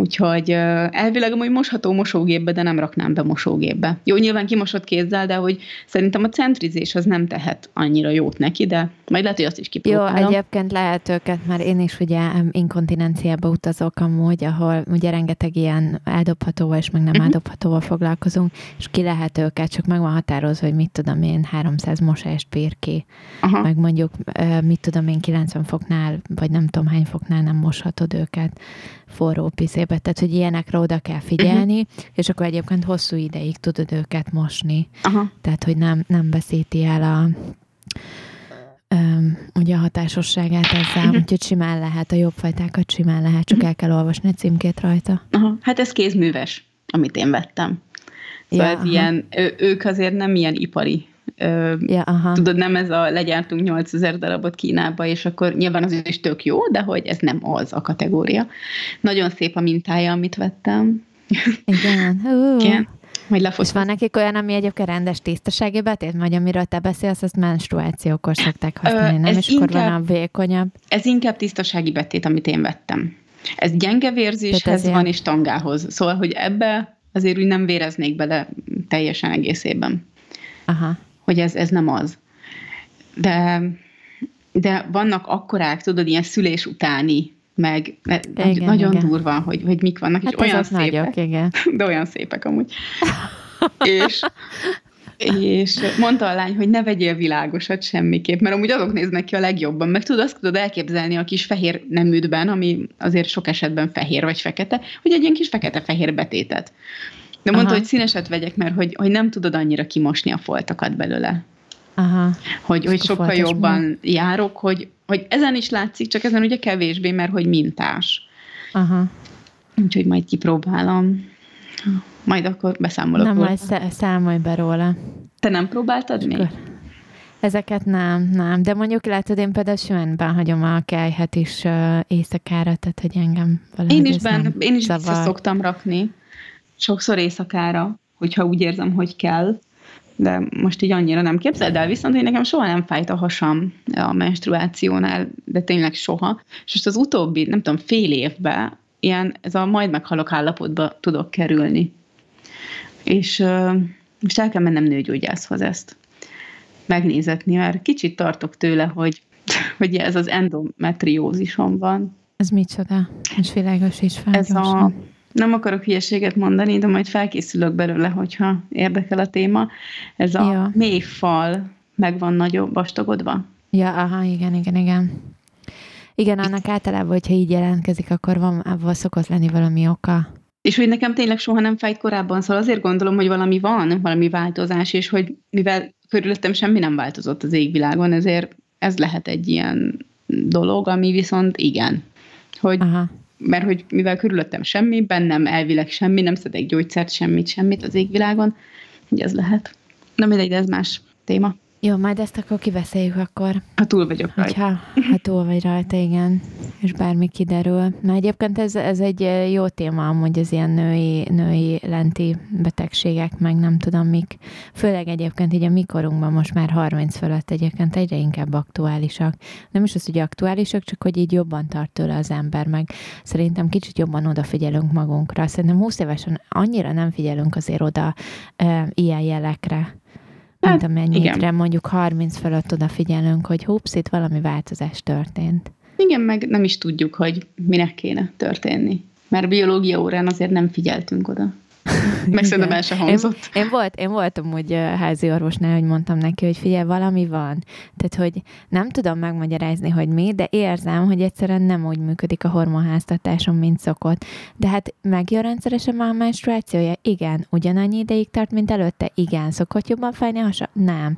Úgyhogy elvileg amúgy mosható mosógépbe, de nem raknám be mosógépbe. Jó, nyilván kimosott kézzel, de hogy szerintem a centrizés az nem tehet annyira jót neki, de majd lehet, hogy azt is kipróbálom. Jó, egyébként lehet őket, mert én is ugye inkontinenciába utazok amúgy, ahol ugye rengeteg ilyen eldobhatóval és meg nem uh-huh. eldobhatóval foglalkozunk, és ki lehet őket, csak meg van határozva, hogy mit tudom én, háromszáz mosást bír ki, aha. meg mondjuk mit tudom én, kilencven foknál, vagy nem tudom hány foknál nem moshatod őket forró piszébe. Tehát, hogy ilyenekre oda kell figyelni, uh-huh. és akkor egyébként hosszú ideig tudod őket mosni. Aha. Tehát, hogy nem, nem veszíti el a, um, ugye a hatásosságát ezzel, uh-huh. úgyhogy simán lehet, a jobb fajtákat simán lehet, csak uh-huh. el kell olvasni a címkét rajta. Aha. Hát ez kézműves, amit én vettem. Szóval ja, ez aha. ilyen, ő, ők azért nem ilyen ipari. Ö, ja, tudod, nem ez a legyártunk nyolcezer darabot Kínába, és akkor nyilván az is tök jó, de hogy ez nem az a kategória. Nagyon szép a mintája, amit vettem. Igen. Uh. Igen. És van nekik olyan, ami egyébként rendes tisztasági betét, vagy amiről te beszélsz, ezt menstruációkor szokták használni, Ö, nem? És inkább, akkor van a vékonyabb. Ez inkább tisztasági betét, amit én vettem. Ez gyenge vérzéshez van, ilyen... és tangához. Szóval, hogy ebbe azért úgy nem véreznék bele teljesen egészében. Aha. Hogy ez, ez nem az. De, de vannak akkorák, tudod, ilyen szülés utáni, meg igen, nagyon igen. durva, hogy, hogy mik vannak, hát és olyan szépek. Nagyok, igen. De olyan szépek amúgy. és, és mondta a lány, hogy ne vegyél világosat semmiképp, mert amúgy azok néznek ki a legjobban, meg tudod, azt tudod elképzelni a kis fehér neműdben, ami azért sok esetben fehér vagy fekete, hogy egy ilyen kis fekete-fehér betétet. De mondta, aha. hogy színeset vegyek, mert hogy, hogy nem tudod annyira kimosni a foltokat belőle. Aha. Hogy, hogy sokkal jobban mind. Járok, hogy, hogy ezen is látszik, csak ezen ugye kevésbé, mert hogy mintás. Aha. Úgyhogy majd kipróbálom. Majd akkor beszámolok. Nem, róla. Majd számolj be róla. Te nem próbáltad még? Ezeket nem, nem. De mondjuk látod, én például simán hagyom a kelyhet is uh, éjszakára, tehát hogy engem valahogy én is ben, Én is zavar. Vissza szoktam rakni. Sokszor éjszakára, hogyha úgy érzem, hogy kell, de most így annyira nem képzeld el, viszont én nekem soha nem fájt a hasam a menstruációnál, de tényleg soha. És most az utóbbi, nem tudom, fél évben ilyen, ez a majd meghalok állapotba tudok kerülni. És uh, most el kell mennem nőgyógyászhoz ezt megnézetni, mert kicsit tartok tőle, hogy, hogy ez az endometriózisom van. Ez micsoda? És világos is fel ez gyorsan. A Nem akarok hülyeséget mondani, de majd felkészülök belőle, hogyha érdekel a téma. Ez a ja. mély fal meg van nagyobb vastagodva. Ja, aha, igen, igen, igen. Igen, annak általában, hogyha így jelentkezik, akkor van, abban szokott lenni valami oka. És hogy nekem tényleg soha nem fájt korábban, szóval azért gondolom, hogy valami van, valami változás, és hogy mivel körülöttem semmi nem változott az égvilágon, ezért ez lehet egy ilyen dolog, ami viszont igen. Hogy... Aha. Mert hogy mivel körülöttem semmi, bennem elvileg semmi, nem szedek gyógyszert, semmit, semmit az égvilágon, így ez lehet. Na mindegy, de ez más téma. Jó, majd ezt akkor kiveszéljük akkor. Ha túl vagyok hogyha, rajta. Ha túl vagy rajta, igen, és bármi kiderül. Na egyébként ez, ez egy jó téma amúgy, az ilyen női, női lenti betegségek, meg nem tudom mik. Főleg egyébként így a mi korunkban most már harminc fölött egyébként egyre inkább aktuálisak. Nem is az, hogy aktuálisak, csak hogy így jobban tart tőle az ember, meg szerintem kicsit jobban odafigyelünk magunkra. Szerintem húsz évesen annyira nem figyelünk azért oda e, ilyen jelekre. Hát, mint amennyitre mondjuk harminc fölött odafigyelünk, hogy hups, itt valami változás történt. Igen, meg nem is tudjuk, hogy minek kéne történni. Mert biológia órán azért nem figyeltünk oda. Meg szerintem el se hangzott. Én, én, volt, én voltam úgy házi orvosnál, hogy mondtam neki, hogy figyelj, valami van. Tehát, hogy nem tudom megmagyarázni, hogy mi, de érzem, hogy egyszerűen nem úgy működik a hormonháztartásom, mint szokott. De hát megjön rendszeresen már a menstruációja? Igen. Ugyanannyi ideig tart, mint előtte? Igen. Szokott jobban fájni a hasa? Nem.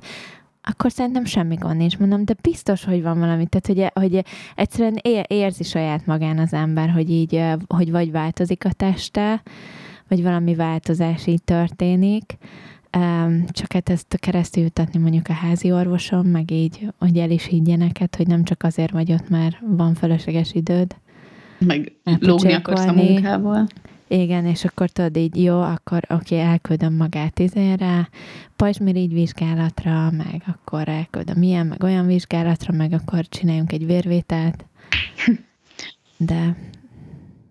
Akkor szerintem semmi gond nincs, mondom, de biztos, hogy van valami. Tehát, hogy, hogy egyszerűen érzi saját magán az ember, hogy így, hogy vagy változik a teste, vagy valami változás így történik, Csak hát ezt keresztül jutatni mondjuk a házi orvosom, meg így, hogy el is higgyeneket, hogy nem csak azért vagy ott, mert van fölösleges időd. Meg lógni akarsz a munkával. Igen, és akkor tudod így, jó, akkor oké, elküldöm magát izére, pajzsmirigy vizsgálatra, meg akkor elküldöm ilyen, meg olyan vizsgálatra, meg akkor csináljunk egy vérvételt. De...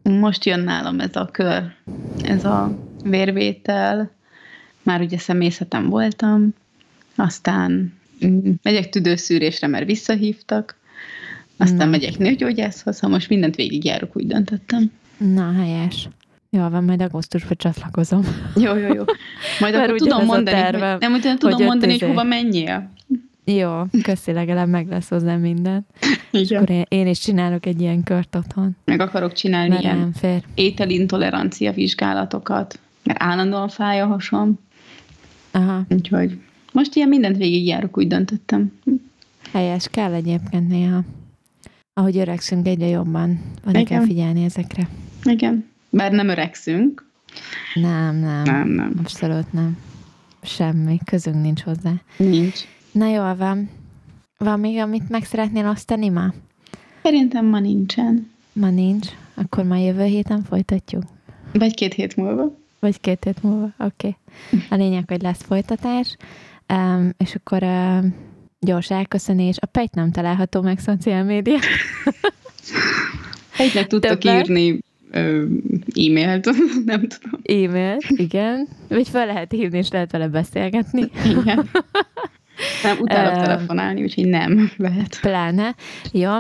Most jön nálam ez a kör, ez a vérvétel. Már ugye személyzetem voltam, aztán megyek tüdőszűrésre, mert visszahívtak, aztán Na. megyek nőgyógyászhoz, ha most mindent végigjárok, úgy döntöttem. Na, helyes. Jól van, majd augusztusban csatlakozom. Jó, jó, jó. Majd akkor tudom mondani, tervem, hogy, nem, hogy tudom hogy mondani, hogy hova menjél. Jó, köszi, legalább meg lesz hozzá minden. És akkor én, én is csinálok egy ilyen kört otthon. Meg akarok csinálni mert ilyen ételintolerancia vizsgálatokat, mert állandóan fáj a hasom. Aha. Úgyhogy most ilyen mindent végigjárok, úgy döntöttem. Helyes, kell egyébként néha. Ahogy öregszünk, egyre jobban oda kell figyelni ezekre. Igen. Bár nem öregszünk. Nem, nem. Nem, nem. Abszolút nem. Semmi. Közünk nincs hozzá. Nincs. Na jól van. Van még, amit meg szeretnél osztani ma? Szerintem ma nincsen. Ma nincs. Akkor már jövő héten folytatjuk. Vagy két hét múlva. Vagy két hét múlva. Oké. Okay. A lényeg, hogy lesz folytatás. Um, és akkor uh, gyors elköszönés. A Pejt nem található meg szociál média. Pejtnek tudtok írni e-mailt, nem tudom. E-mailt, igen. Vagy fel lehet hívni, és lehet vele beszélgetni. Igen. Nem, utálok telefonálni, úgyhogy nem lehet. Pláne. Jó.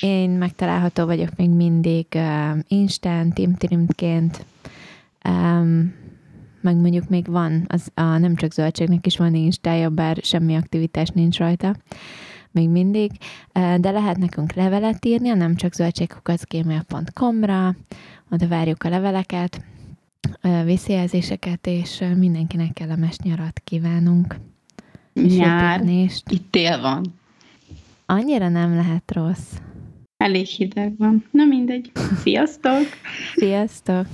Én megtalálható vagyok még mindig Instán, Timtirimként. Meg mondjuk még van, az, a Nemcsak Zöldségnek is van Instája, bár semmi aktivitás nincs rajta. Még mindig, de lehet nekünk levelet írni, a nemcsak zöldségkukac gmail pont com-ra, oda várjuk a leveleket, visszajelzéseket, és mindenkinek kellemes nyarat kívánunk. Nyár, itt tél van. Annyira nem lehet rossz. Elég hideg van. Na mindegy. Sziasztok! Sziasztok!